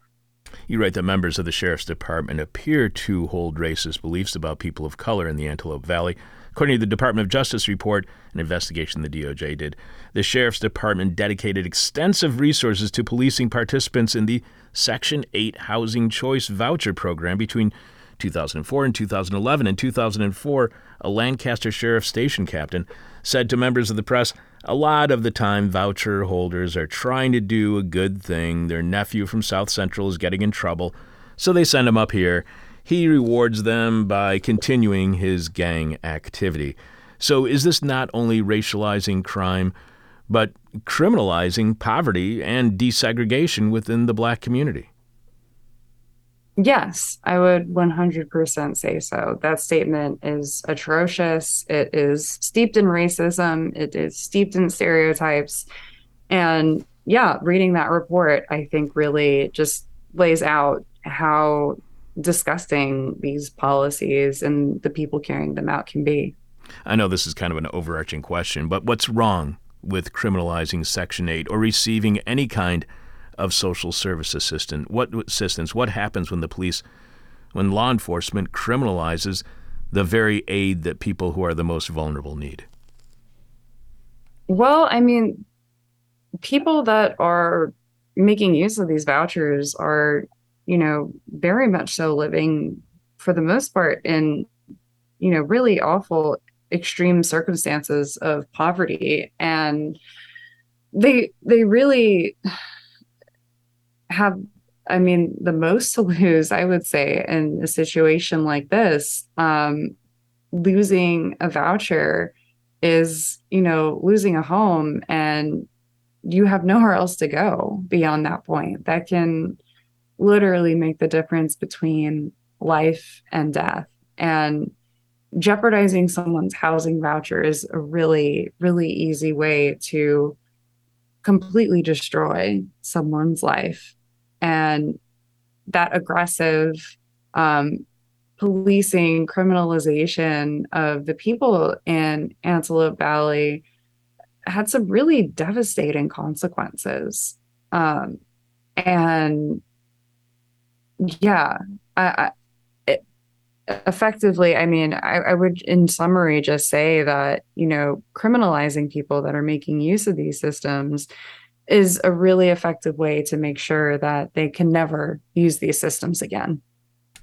You write that members of the Sheriff's Department appear to hold racist beliefs about people of color in the Antelope Valley. According to the Department of Justice report, an investigation the D O J did, the Sheriff's Department dedicated extensive resources to policing participants in the Section eight Housing Choice Voucher Program between two thousand four and two thousand eleven. In two thousand four, a Lancaster Sheriff Station captain said to members of the press, "A lot of the time, voucher holders are trying to do a good thing. Their nephew from South Central is getting in trouble, so they send him up here. He rewards them by continuing his gang activity." So is this not only racializing crime, but criminalizing poverty and desegregation within the Black community? Yes, I would one hundred percent say so. That statement is atrocious. It is steeped in racism. It is steeped in stereotypes. And yeah, reading that report, I think really just lays out how disgusting these policies and the people carrying them out can be. I know this is kind of an overarching question, but what's wrong with criminalizing Section eight or receiving any kind of social service assistance? What assistance? What happens when the police, when law enforcement criminalizes the very aid that people who are the most vulnerable need? Well, I mean, people that are making use of these vouchers are, you know, very much so living, for the most part, in, you know, really awful, extreme circumstances of poverty, and they they really have, I mean, the most to lose, I would say, in a situation like this. Um, losing a voucher is, you know, losing a home, and you have nowhere else to go beyond that point. That can literally make the difference between life and death. And jeopardizing someone's housing voucher is a really, really easy way to completely destroy someone's life. And that aggressive um, policing, criminalization of the people in Antelope Valley had some really devastating consequences. Um, and yeah, I, I, it, effectively, I mean, I, I would, in summary, just say that, you know, criminalizing people that are making use of these systems is a really effective way to make sure that they can never use these systems again.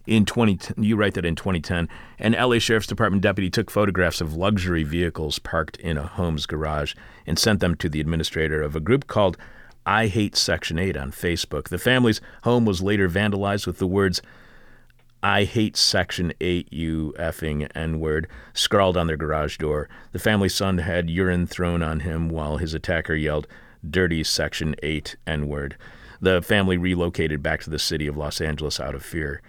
In twenty ten, you write that in twenty ten, an L A Sheriff's Department deputy took photographs of luxury vehicles parked in a home's garage and sent them to the administrator of a group called I Hate Section eight on Facebook. The family's home was later vandalized with the words, "I hate Section eight, you effing N-word," scrawled on their garage door. The family's son had urine thrown on him while his attacker yelled, "Dirty Section eight N-word." The family relocated back to the city of Los Angeles out of fear.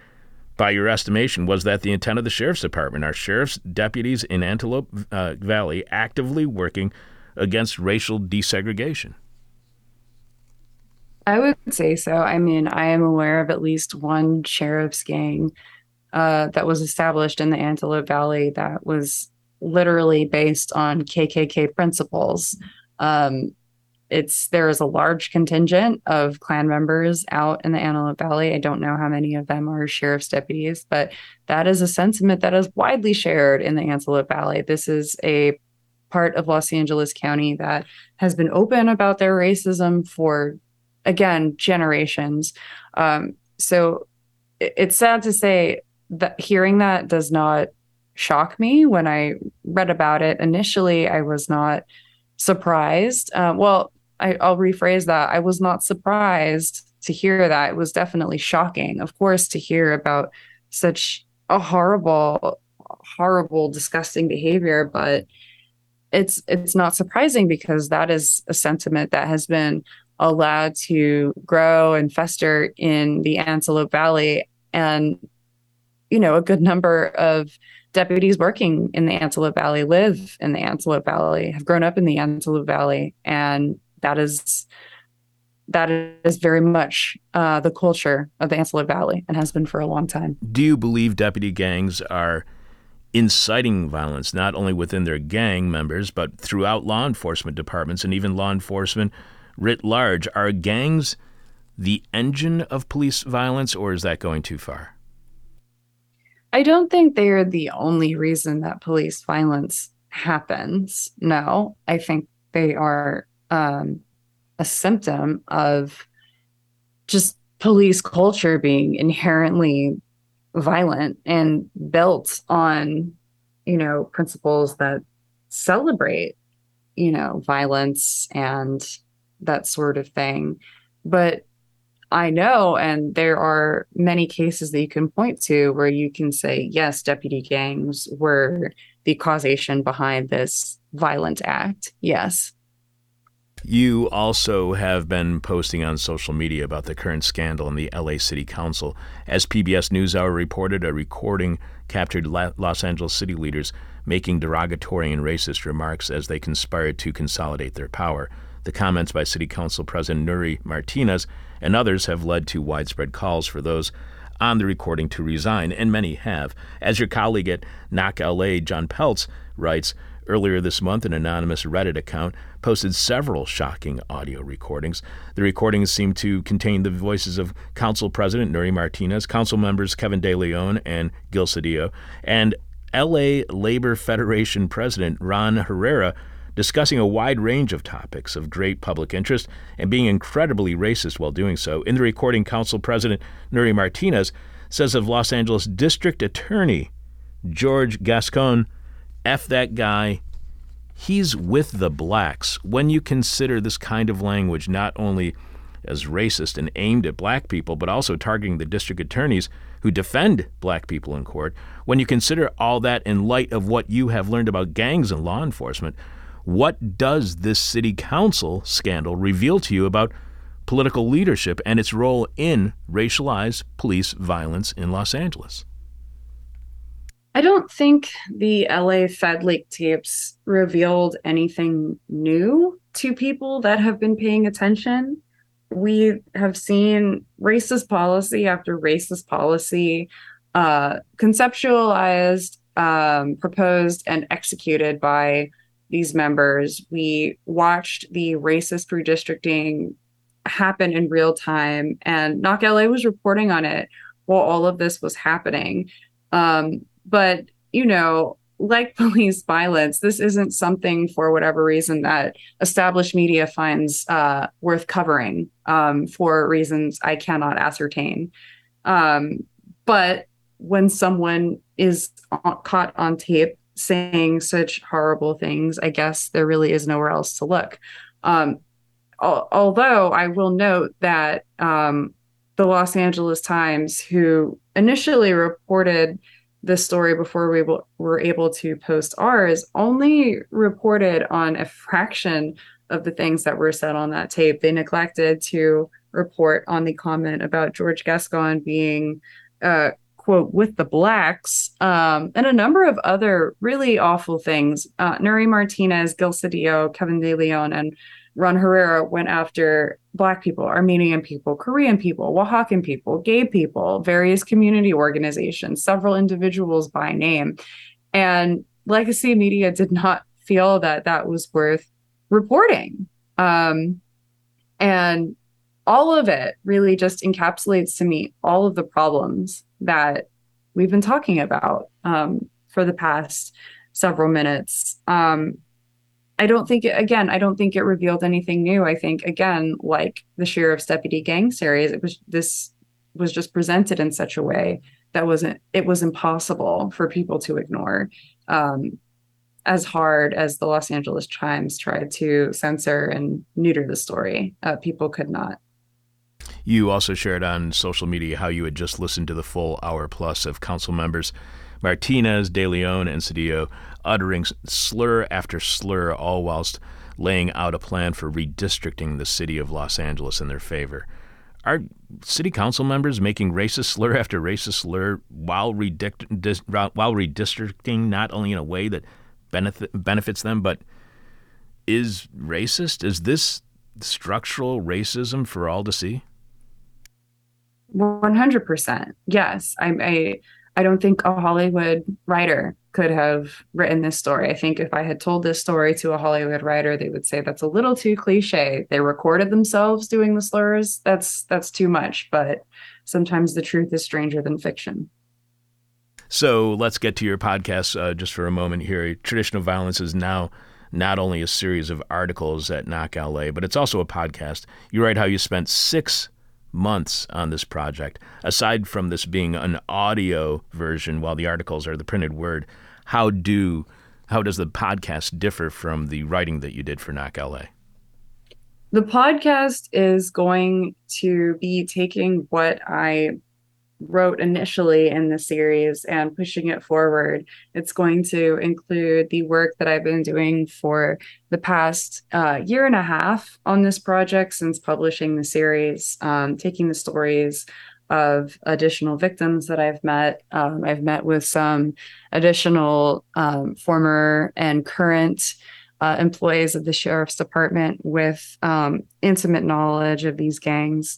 By your estimation, was that the intent of the Sheriff's Department? Are sheriff's deputies in Antelope uh, Valley actively working against racial desegregation? I would say so. I mean, I am aware of at least one sheriff's gang uh, that was established in the Antelope Valley that was literally based on K K K principles. Um, it's there is a large contingent of Klan members out in the Antelope Valley. I don't know how many of them are sheriff's deputies, but that is a sentiment that is widely shared in the Antelope Valley. This is a part of Los Angeles County that has been open about their racism for, again, generations. Um, so it, it's sad to say that hearing that does not shock me. When I read about it initially, I was not surprised. Uh, well, I, I'll rephrase that. I was not surprised to hear that. It was definitely shocking, of course, to hear about such a horrible, horrible, disgusting behavior, but It's it's not surprising because that is a sentiment that has been allowed to grow and fester in the Antelope Valley. And, you know, a good number of deputies working in the Antelope Valley live in the Antelope Valley, have grown up in the Antelope Valley. And that is that is very much uh, the culture of the Antelope Valley and has been for a long time. Do you believe deputy gangs are inciting violence, not only within their gang members, but throughout law enforcement departments and even law enforcement writ large? Are gangs the engine of police violence, or is that going too far? I don't think they are the only reason that police violence happens. No, I think they are um, a symptom of just police culture being inherently violent and built on, you know, principles that celebrate, you know, violence and that sort of thing. But I know, and there are many cases that you can point to where you can say, yes, deputy gangs were the causation behind this violent act. Yes. You also have been posting on social media about the current scandal in the L A City Council. As P B S NewsHour reported, a recording captured La- Los Angeles city leaders making derogatory and racist remarks as they conspired to consolidate their power. The comments by City Council President Nuri Martinez and others have led to widespread calls for those on the recording to resign, and many have. As your colleague at Knock L A, John Peltz, writes, earlier this month, an anonymous Reddit account posted several shocking audio recordings. The recordings seem to contain the voices of Council President Nuri Martinez, Council members Kevin DeLeon and Gil Cedillo, and L A Labor Federation President Ron Herrera discussing a wide range of topics of great public interest and being incredibly racist while doing so. In the recording, Council President Nuri Martinez says of Los Angeles District Attorney George Gascon, "F that guy, he's with the blacks." When you consider this kind of language not only as racist and aimed at black people, but also targeting the district attorneys who defend black people in court, when you consider all that in light of what you have learned about gangs and law enforcement, what does this city council scandal reveal to you about political leadership and its role in racialized police violence in Los Angeles? I don't think the L A Fed leak tapes revealed anything new to people that have been paying attention. We have seen racist policy after racist policy uh, conceptualized, um, proposed, and executed by these members. We watched the racist redistricting happen in real time, and Knock L A was reporting on it while all of this was happening. Um, But, you know, like police violence, this isn't something for whatever reason that established media finds uh, worth covering um, for reasons I cannot ascertain. Um, but when someone is caught on tape saying such horrible things, I guess there really is nowhere else to look. Um, al- although I will note that um, the Los Angeles Times, who initially reported this story before we were able to post ours, only reported on a fraction of the things that were said on that tape. They neglected to report on the comment about George Gascon being uh, quote, with the blacks, um, and a number of other really awful things. Uh, Nuri Martinez, Gil Cedillo, Kevin DeLeon, and Ron Herrera went after Black people, Armenian people, Korean people, Oaxacan people, gay people, various community organizations, several individuals by name. And legacy media did not feel that that was worth reporting. Um, and all of it really just encapsulates to me all of the problems that we've been talking about um, for the past several minutes. Um, I don't think, it, again, I don't think it revealed anything new. I think, again, like the Sheriff's Deputy Gang series, it was this was just presented in such a way that wasn't, it was impossible for people to ignore. Um, as hard as the Los Angeles Times tried to censor and neuter the story, uh, people could not. You also shared on social media how you had just listened to the full hour plus of council members Martinez, De Leon, and Cedillo uttering slur after slur, all whilst laying out a plan for redistricting the city of Los Angeles in their favor. Are city council members making racist slur after racist slur while redict- dis- while redistricting, not only in a way that benefit- benefits them, but is racist? Is this structural racism for all to see? one hundred percent. Yes. I'm a... I don't think a Hollywood writer could have written this story. I think if I had told this story to a Hollywood writer, they would say that's a little too cliche. They recorded themselves doing the slurs. That's that's too much. But sometimes the truth is stranger than fiction. So let's get to your podcast uh, just for a moment here. Traditional Violence is now not only a series of articles at Knock L A, but it's also a podcast. You write how you spent six months on this project. Aside from this being an audio version, while the articles are the printed word, how do how does the podcast differ from the writing that you did for Knock L A? The podcast is going to be taking what I wrote initially in the series and pushing it forward. It's going to include the work that I've been doing for the past uh, year and a half on this project since publishing the series, um, taking the stories of additional victims that I've met. Um, I've met with some additional um, former and current Uh, employees of the Sheriff's Department with um, intimate knowledge of these gangs.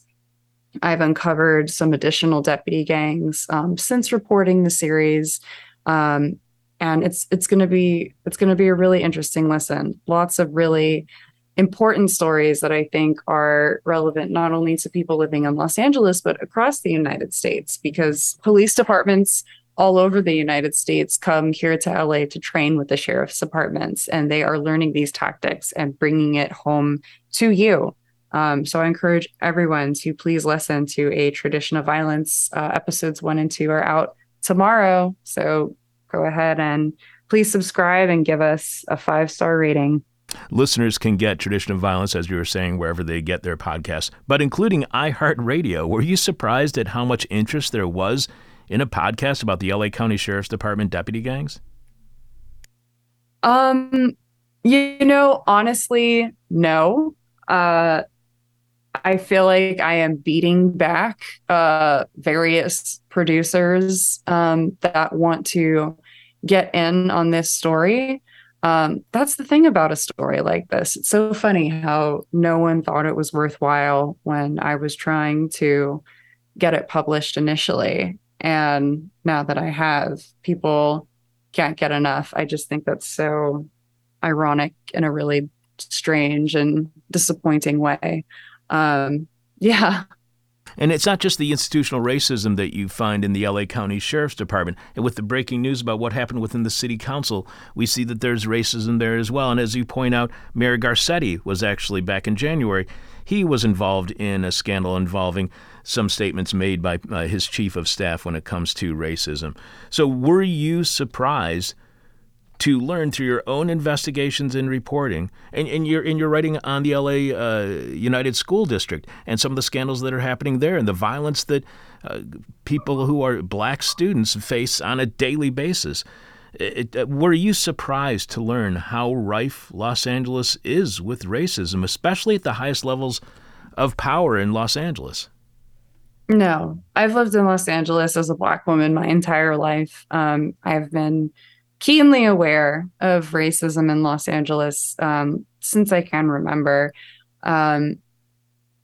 I've uncovered some additional deputy gangs um, since reporting the series, um, and it's it's going to be it's going to be a really interesting listen. Lots of really important stories that I think are relevant not only to people living in Los Angeles but across the United States, because police departments all over the United States come here to L A to train with the sheriff's departments, and they are learning these tactics and bringing it home to you. Um, so I encourage everyone to please listen to a Tradition of Violence. Uh, episodes one and two are out tomorrow. So go ahead and please subscribe and give us a five-star rating. Listeners can get Tradition of Violence, as you were saying, wherever they get their podcasts, but including iHeartRadio. Were you surprised at how much interest there was in a podcast about the L A County Sheriff's Department deputy gangs? Um, you know, honestly, no. Uh, I feel like I am beating back uh, various producers um, that want to get in on this story. Um, that's the thing about a story like this. It's so funny how no one thought it was worthwhile when I was trying to get it published initially. And now that I have, people can't get enough. I just think that's so ironic in a really strange and disappointing way. Um, yeah. And it's not just the institutional racism that you find in the L A County Sheriff's Department. And with the breaking news about what happened within the city council, we see that there's racism there as well. And as you point out, Mayor Garcetti was actually back in January. He was involved in a scandal involving some statements made by uh, his chief of staff when it comes to racism. So were you surprised to learn through your own investigations and reporting, and, and your in your writing on the L A uh, United School District and some of the scandals that are happening there and the violence that uh, people who are black students face on a daily basis? It, it, were you surprised to learn how rife Los Angeles is with racism, especially at the highest levels of power in Los Angeles? No, I've lived in Los Angeles as a Black woman my entire life. Um, I've been keenly aware of racism in Los Angeles um, since I can remember. Um,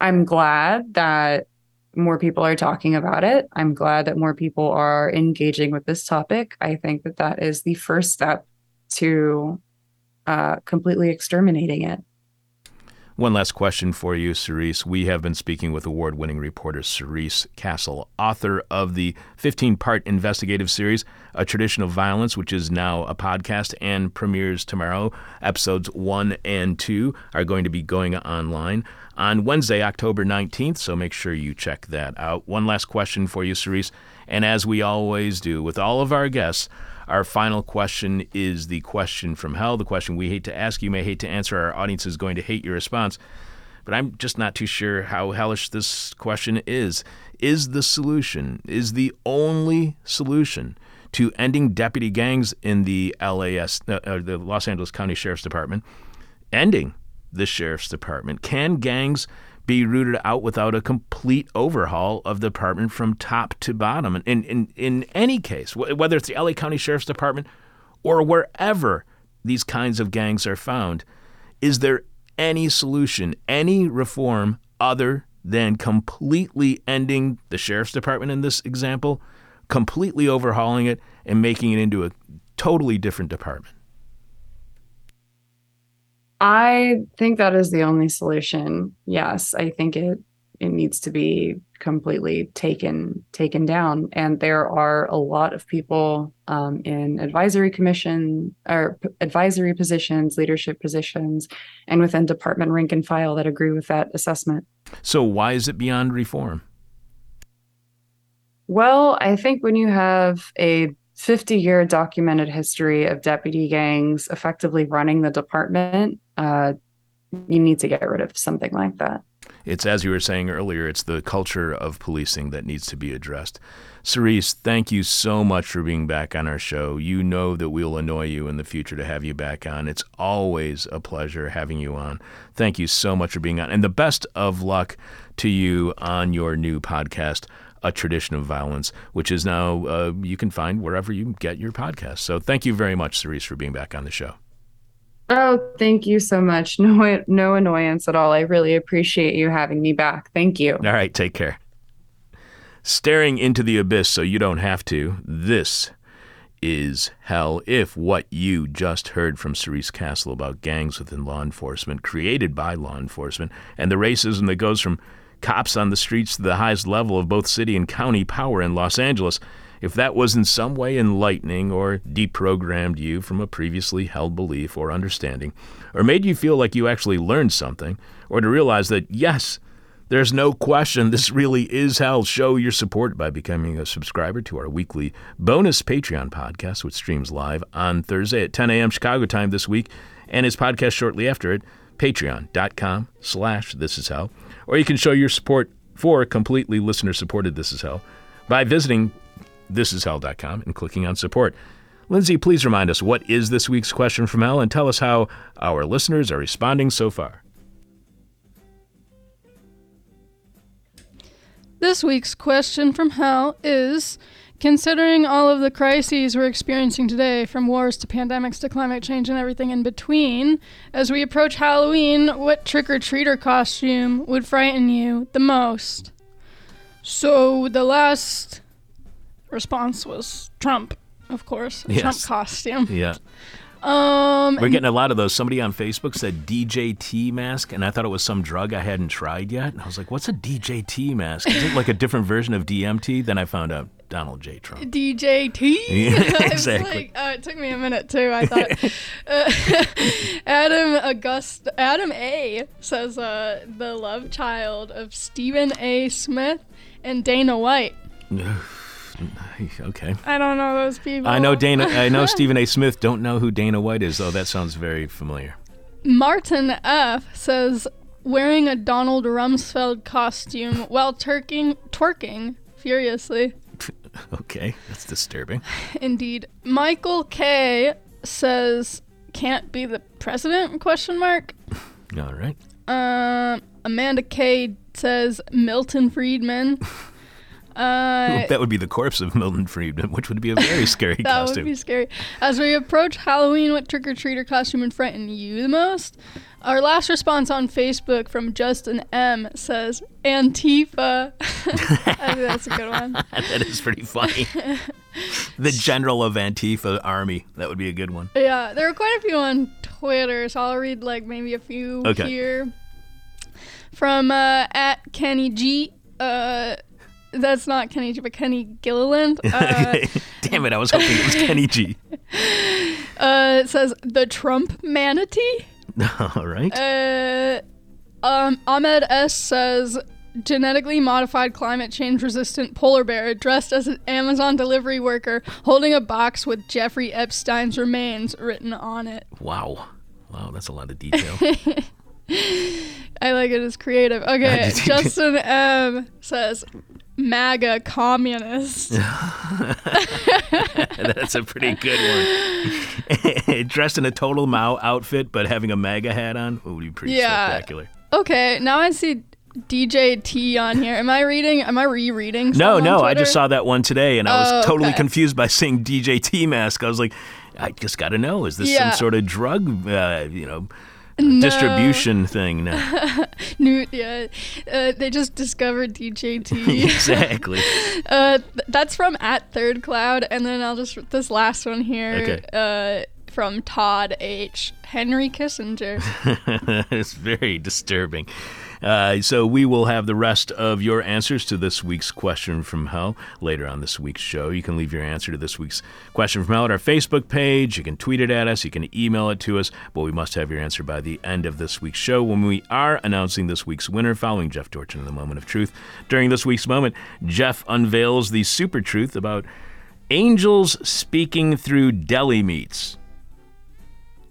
I'm glad that more people are talking about it. I'm glad that more people are engaging with this topic. I think that that is the first step to uh, completely exterminating it. One last question for you, Cerise. We have been speaking with award-winning reporter Cerise Castle, author of the fifteen-part investigative series, A Tradition of Violence, which is now a podcast and premieres tomorrow. Episodes one and two are going to be going online on Wednesday, October nineteenth, so make sure you check that out. One last question for you, Cerise. And as we always do with all of our guests, our final question is the question from hell, the question we hate to ask. You may hate to answer. Our audience is going to hate your response. But I'm just not too sure how hellish this question is. Is the solution, is the only solution to ending deputy gangs in the L A S, uh, uh, the Los Angeles County Sheriff's Department, ending the Sheriff's Department? Can gangs be rooted out without a complete overhaul of the department from top to bottom? In, in, in any case, whether it's the L A County Sheriff's Department or wherever these kinds of gangs are found, is there any solution, any reform other than completely ending the Sheriff's Department in this example, completely overhauling it and making it into a totally different department? I think that is the only solution. Yes, I think it it needs to be completely taken taken down. And there are a lot of people um, in advisory commission or p- advisory positions, leadership positions, and within department rank and file that agree with that assessment. So why is it beyond reform? Well, I think when you have a fifty-year documented history of deputy gangs effectively running the department, uh, you need to get rid of something like that. It's, as you were saying earlier, it's the culture of policing that needs to be addressed. Cerise, thank you so much for being back on our show. You know that we'll annoy you in the future to have you back on. It's always a pleasure having you on. Thank you so much for being on. And the best of luck to you on your new podcast, A Tradition of Violence, which is now uh, you can find wherever you get your podcast. So thank you very much, Cerise, for being back on the show. Oh, thank you so much. No, no annoyance at all. I really appreciate you having me back. Thank you. All right. Take care. Staring into the abyss so you don't have to. This is hell. If what you just heard from Cerise Castle about gangs within law enforcement, created by law enforcement, and the racism that goes from cops on the streets to the highest level of both city and county power in Los Angeles, if that was in some way enlightening or deprogrammed you from a previously held belief or understanding, or made you feel like you actually learned something, or to realize that, yes, there's no question this really is hell, show your support by becoming a subscriber to our weekly bonus Patreon podcast, which streams live on Thursday at ten a.m. Chicago time this week, and is podcast shortly after it, patreon.com slash This Is Hell. Or you can show your support for completely listener-supported This Is Hell by visiting this is hell dot com and clicking on support. Lindsay, please remind us, what is this week's question from hell, and tell us how our listeners are responding so far. This week's question from hell is, considering all of the crises we're experiencing today, from wars to pandemics to climate change and everything in between, as we approach Halloween, what trick-or-treater costume would frighten you the most? So the last response was Trump, of course. Yes. Trump costume. Yeah. Um, We're getting a lot of those. Somebody on Facebook said D J T mask, and I thought it was some drug I hadn't tried yet. And I was like, what's a D J T mask? Is it like a different version of D M T? Then I found out Donald J. Trump. D J T? Yeah, exactly. Like, oh, it took me a minute, too, I thought. uh, Adam August, Adam A. says uh, the love child of Stephen A. Smith and Dana White. Okay. I don't know those people. I know Dana. I know Stephen A. Smith. Don't know who Dana White is, though. That sounds very familiar. Martin F. says, wearing a Donald Rumsfeld costume while twerking, twerking furiously. Okay, that's disturbing. Indeed. Michael K. says, can't be the president? Question mark. All right. Um. Amanda K. says, Milton Friedman. Uh, that would be the corpse of Milton Friedman, which would be a very scary that costume. That would be scary. As we approach Halloween, what trick-or-treater costume would frighten you the most? Our last response on Facebook from Justin M. says, Antifa. I think that's a good one. That is pretty funny. The general of Antifa army. That would be a good one. Yeah, there are quite a few on Twitter, so I'll read like maybe a few okay. here. From uh, at Kenny G. Uh, That's not Kenny G, but Kenny Gilliland. Uh, Damn it, I was hoping it was Kenny G. Uh, it says, the Trump manatee. All right. Uh, um, Ahmed S. says, genetically modified climate change resistant polar bear dressed as an Amazon delivery worker holding a box with Jeffrey Epstein's remains written on it. Wow. Wow, that's a lot of detail. I like it as creative. Okay, Justin M. says... MAGA communist. That's a pretty good one. Dressed in a total Mao outfit, but having a MAGA hat on would be pretty yeah. spectacular. Okay, now I see D J T on here. Am I reading? Am I rereading? No, no. I just saw that one today, and I was oh, totally okay. confused by seeing D J T mask. I was like, I just got to know. Is this yeah. some sort of drug? Uh, you know. No. Distribution thing now. New, yeah. Uh, they just discovered D J T. Exactly. uh, th- that's from at Third Cloud, and then I'll just this last one here okay. uh, from Todd H. Henry Kissinger. It's very disturbing. Uh, so we will have the rest of your answers to this week's question from hell later on this week's show. You can leave your answer to this week's question from hell at our Facebook page. You can tweet it at us. You can email it to us. But we must have your answer by the end of this week's show when we are announcing this week's winner following Jeff Dorchin in the Moment of Truth. During this week's moment, Jeff unveils the super truth about angels speaking through deli meats.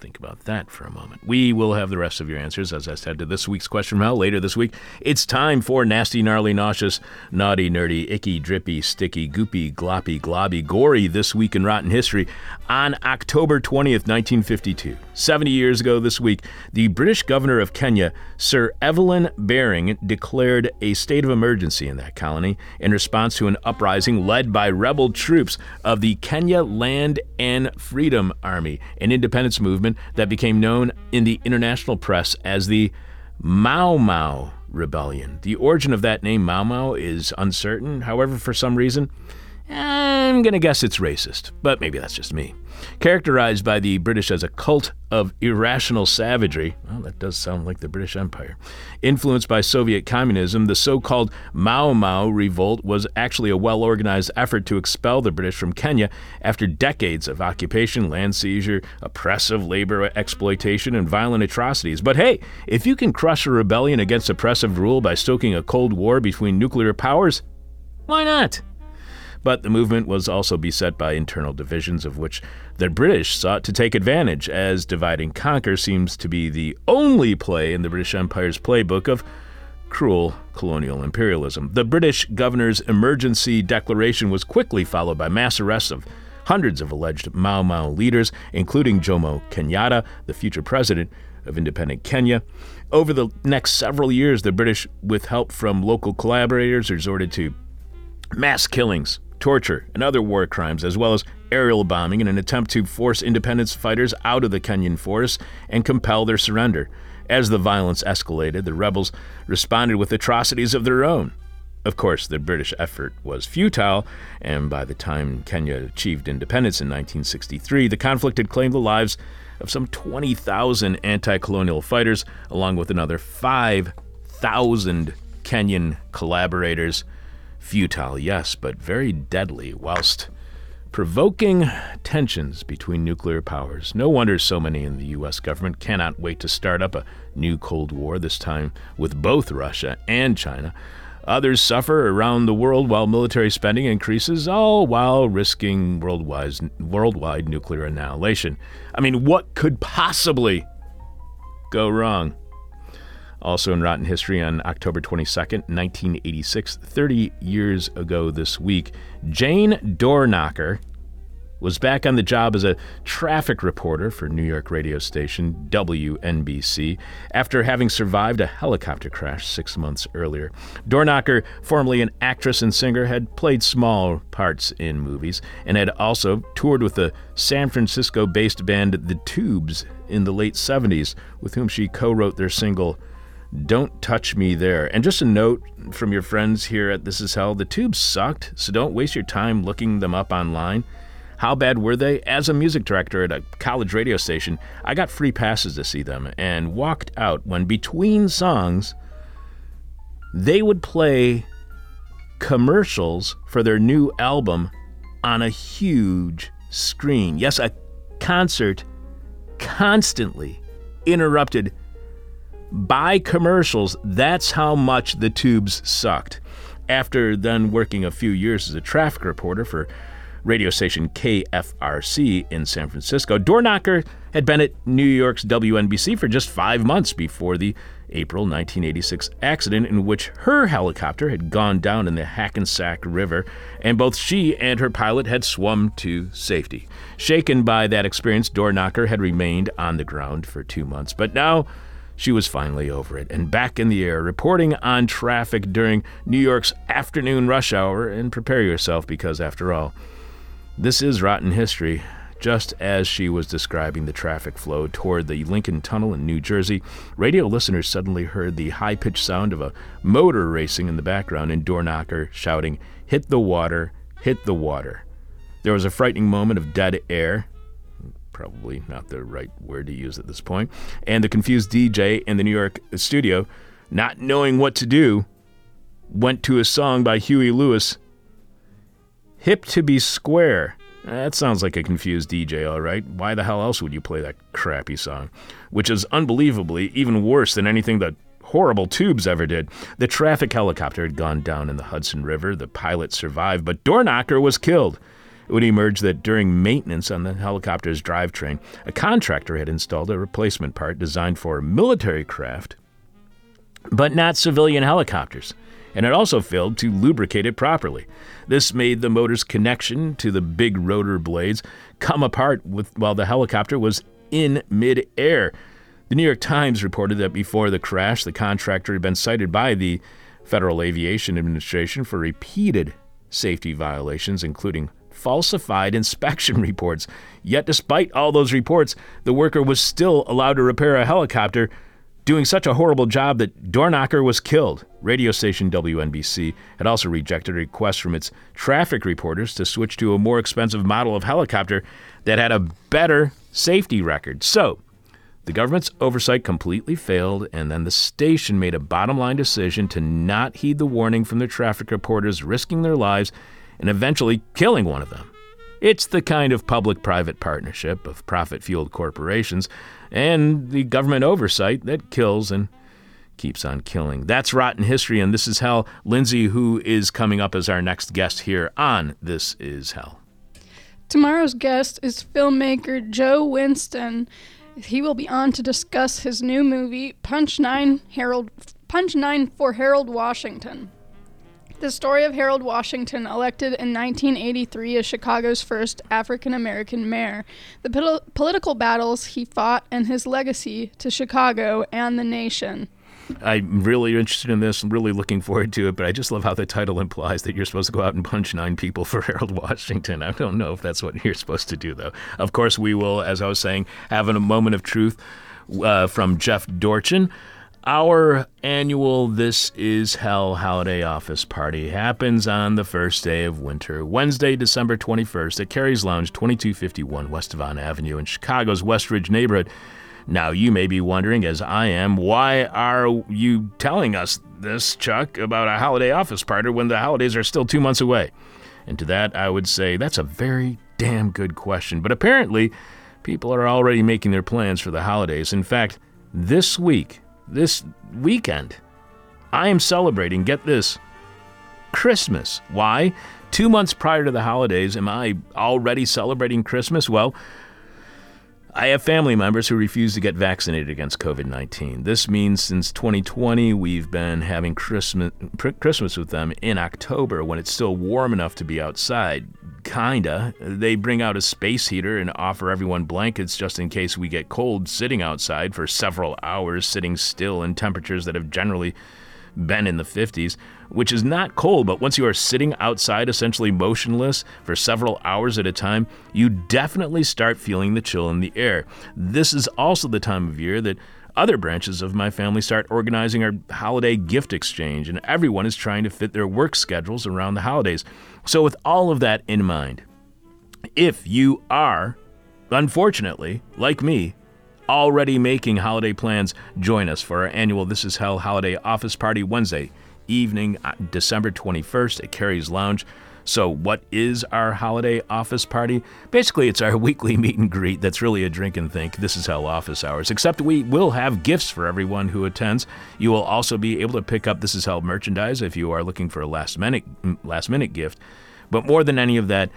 Think about that for a moment. We will have the rest of your answers, as I said, to this week's question from hell later this week. It's time for nasty, gnarly, nauseous, naughty, nerdy, icky, drippy, sticky, goopy, gloppy, globby, gory this week in rotten history. On October twentieth, nineteen fifty-two, seventy years ago this week, the British governor of Kenya, Sir Evelyn Baring, declared a state of emergency in that colony in response to an uprising led by rebel troops of the Kenya Land and Freedom Army, an independence movement that became known in the international press as the Mau Mau Rebellion. The origin of that name, Mau Mau, is uncertain. However, for some reason, I'm going to guess it's racist, but maybe that's just me. Characterized by the British as a cult of irrational savagery, well, that does sound like the British Empire, influenced by Soviet communism, the so-called Mau Mau revolt was actually a well-organized effort to expel the British from Kenya after decades of occupation, land seizure, oppressive labor exploitation, and violent atrocities. But hey, if you can crush a rebellion against oppressive rule by stoking a Cold War between nuclear powers, why not? But the movement was also beset by internal divisions of which the British sought to take advantage, as divide and conquer seems to be the only play in the British Empire's playbook of cruel colonial imperialism. The British governor's emergency declaration was quickly followed by mass arrests of hundreds of alleged Mau Mau leaders, including Jomo Kenyatta, the future president of independent Kenya. Over the next several years, the British, with help from local collaborators, resorted to mass killings, torture, and other war crimes, as well as aerial bombing in an attempt to force independence fighters out of the Kenyan forests and compel their surrender. As the violence escalated, the rebels responded with atrocities of their own. Of course, the British effort was futile, and by the time Kenya achieved independence in nineteen sixty-three, the conflict had claimed the lives of some twenty thousand anti-colonial fighters, along with another five thousand Kenyan collaborators. Futile, yes, but very deadly, whilst provoking tensions between nuclear powers. No wonder so many in the U S government cannot wait to start up a new Cold War, this time with both Russia and China. Others suffer around the world while military spending increases, all while risking worldwide, worldwide nuclear annihilation. I mean, what could possibly go wrong? Also in rotten history, on October twenty-second, nineteen eighty-six, thirty years ago this week, Jane Doorknocker was back on the job as a traffic reporter for New York radio station W N B C after having survived a helicopter crash six months earlier. Doorknocker, formerly an actress and singer, had played small parts in movies and had also toured with the San Francisco-based band The Tubes in the late seventies, with whom she co-wrote their single Don't Touch Me There. And just a note from your friends here at This Is Hell, The Tubes sucked, so don't waste your time looking them up online. How bad were they? As a music director at a college radio station, I got free passes to see them and walked out when between songs, they would play commercials for their new album on a huge screen. Yes, a concert constantly interrupted by commercials. That's how much The Tubes sucked. After then working a few years as a traffic reporter for radio station K F R C in San Francisco, Doorknocker had been at New York's W N B C for just five months before the April nineteen eighty-six accident in which her helicopter had gone down in the Hackensack River, and both she and her pilot had swum to safety. Shaken by that experience, Doorknocker had remained on the ground for two months, but now she was finally over it and back in the air, reporting on traffic during New York's afternoon rush hour. And prepare yourself, because after all, this is rotten history. Just as she was describing the traffic flow toward the Lincoln Tunnel in New Jersey, radio listeners suddenly heard the high-pitched sound of a motor racing in the background and Doorknocker shouting, "Hit the water, hit the water." There was a frightening moment of dead air, probably not the right word to use at this point, and the confused D J in the New York studio, not knowing what to do, went to a song by Huey Lewis, "Hip to Be Square." That sounds like a confused D J, all right. Why the hell else would you play that crappy song? Which is unbelievably even worse than anything the horrible Tubes ever did. The traffic helicopter had gone down in the Hudson River. The pilot survived, but Doorknocker was killed. It would emerge that during maintenance on the helicopter's drivetrain, a contractor had installed a replacement part designed for military craft, but not civilian helicopters, and it also failed to lubricate it properly. This made the motor's connection to the big rotor blades come apart with, while the helicopter was in mid-air. The New York Times reported that before the crash, the contractor had been cited by the Federal Aviation Administration for repeated safety violations, including falsified inspection reports. Yet despite all those reports, the worker was still allowed to repair a helicopter, doing such a horrible job that Doorknocker was killed. Radio station W N B C had also rejected requests from its traffic reporters to switch to a more expensive model of helicopter that had a better safety record. So, the government's oversight completely failed, and then the station made a bottom-line decision to not heed the warning from their traffic reporters, risking their lives and eventually killing one of them. It's the kind of public-private partnership of profit-fueled corporations and the government oversight that kills and keeps on killing. That's rotten history, and This Is Hell. Lindsay, who is coming up as our next guest here on This Is Hell? Tomorrow's guest is filmmaker Joe Winston. He will be on to discuss his new movie, Punch Nine, Harold, Punch Nine for Harold Washington. The story of Harold Washington, elected in nineteen eighty-three as Chicago's first African-American mayor, the pol- political battles he fought, and his legacy to Chicago and the nation. I'm really interested in this. I'm really looking forward to it, but I just love how the title implies that you're supposed to go out and punch nine people for Harold Washington. I don't know if that's what you're supposed to do, though. Of course, we will, as I was saying, have a moment of truth uh, from Jeff Dorchin. Our annual This Is Hell holiday office party happens on the first day of winter, Wednesday, December twenty-first, at Carrie's Lounge, twenty-two fifty-one West Devon Avenue in Chicago's West Ridge neighborhood. Now, you may be wondering, as I am, why are you telling us this, Chuck, about a holiday office party when the holidays are still two months away? And to that, I would say that's a very damn good question. But apparently, people are already making their plans for the holidays. In fact, this week, This weekend, I am celebrating, get this, Christmas. Why? Two months prior to the holidays, am I already celebrating Christmas? Well, I have family members who refuse to get vaccinated against COVID nineteen. This means since twenty twenty, we've been having Christmas Christmas with them in October when it's still warm enough to be outside. Kinda. They bring out a space heater and offer everyone blankets just in case we get cold sitting outside for several hours, sitting still in temperatures that have generally been in the fifties, which is not cold, but once you are sitting outside essentially motionless for several hours at a time, you definitely start feeling the chill in the air. This is also the time of year that other branches of my family start organizing our holiday gift exchange, and everyone is trying to fit their work schedules around the holidays. So with all of that in mind, if you are, unfortunately, like me, already making holiday plans, join us for our annual This Is Hell Holiday Office Party Wednesday evening, December twenty-first at Carrie's Lounge. So what is our holiday office party? Basically, it's our weekly meet and greet that's really a drink and think. This is Hell office hours, except we will have gifts for everyone who attends. You will also be able to pick up This Is Hell merchandise if you are looking for a last minute, last minute gift. But more than any of that,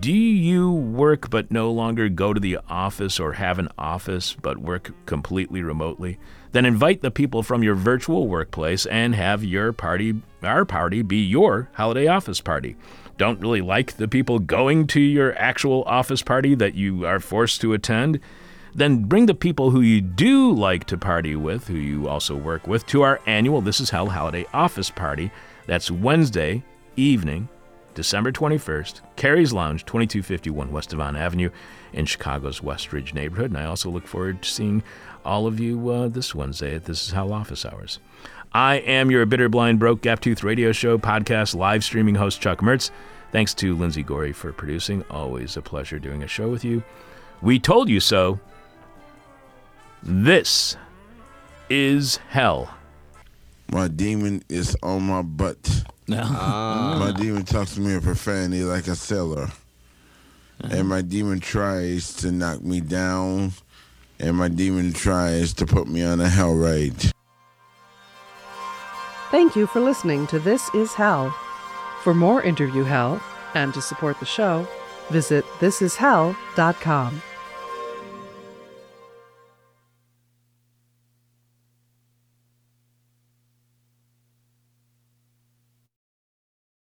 do you work but no longer go to the office or have an office but work completely remotely? Then invite the people from your virtual workplace and have your party, our party, be your holiday office party. Don't really like the people going to your actual office party that you are forced to attend? Then bring the people who you do like to party with, who you also work with, to our annual This Is Hell Holiday Office Party. That's Wednesday evening, December twenty-first, Carrie's Lounge, twenty-two fifty-one West Devon Avenue in Chicago's West Ridge neighborhood. And I also look forward to seeing all of you uh, this Wednesday at This Is Hell Office Hours. I am your bitter, blind, broke, gap-toothed radio show, podcast, live streaming host, Chuck Mertz. Thanks to Lindsay Gorey for producing. Always a pleasure doing a show with you. We told you so. This is hell. My demon is on my butt. No. Ah. My demon talks to me in profanity like a sailor. Uh-huh. And my demon tries to knock me down. And my demon tries to put me on a hell ride. Thank you for listening to This Is Hell. For more interview hell and to support the show, visit this is hell dot com.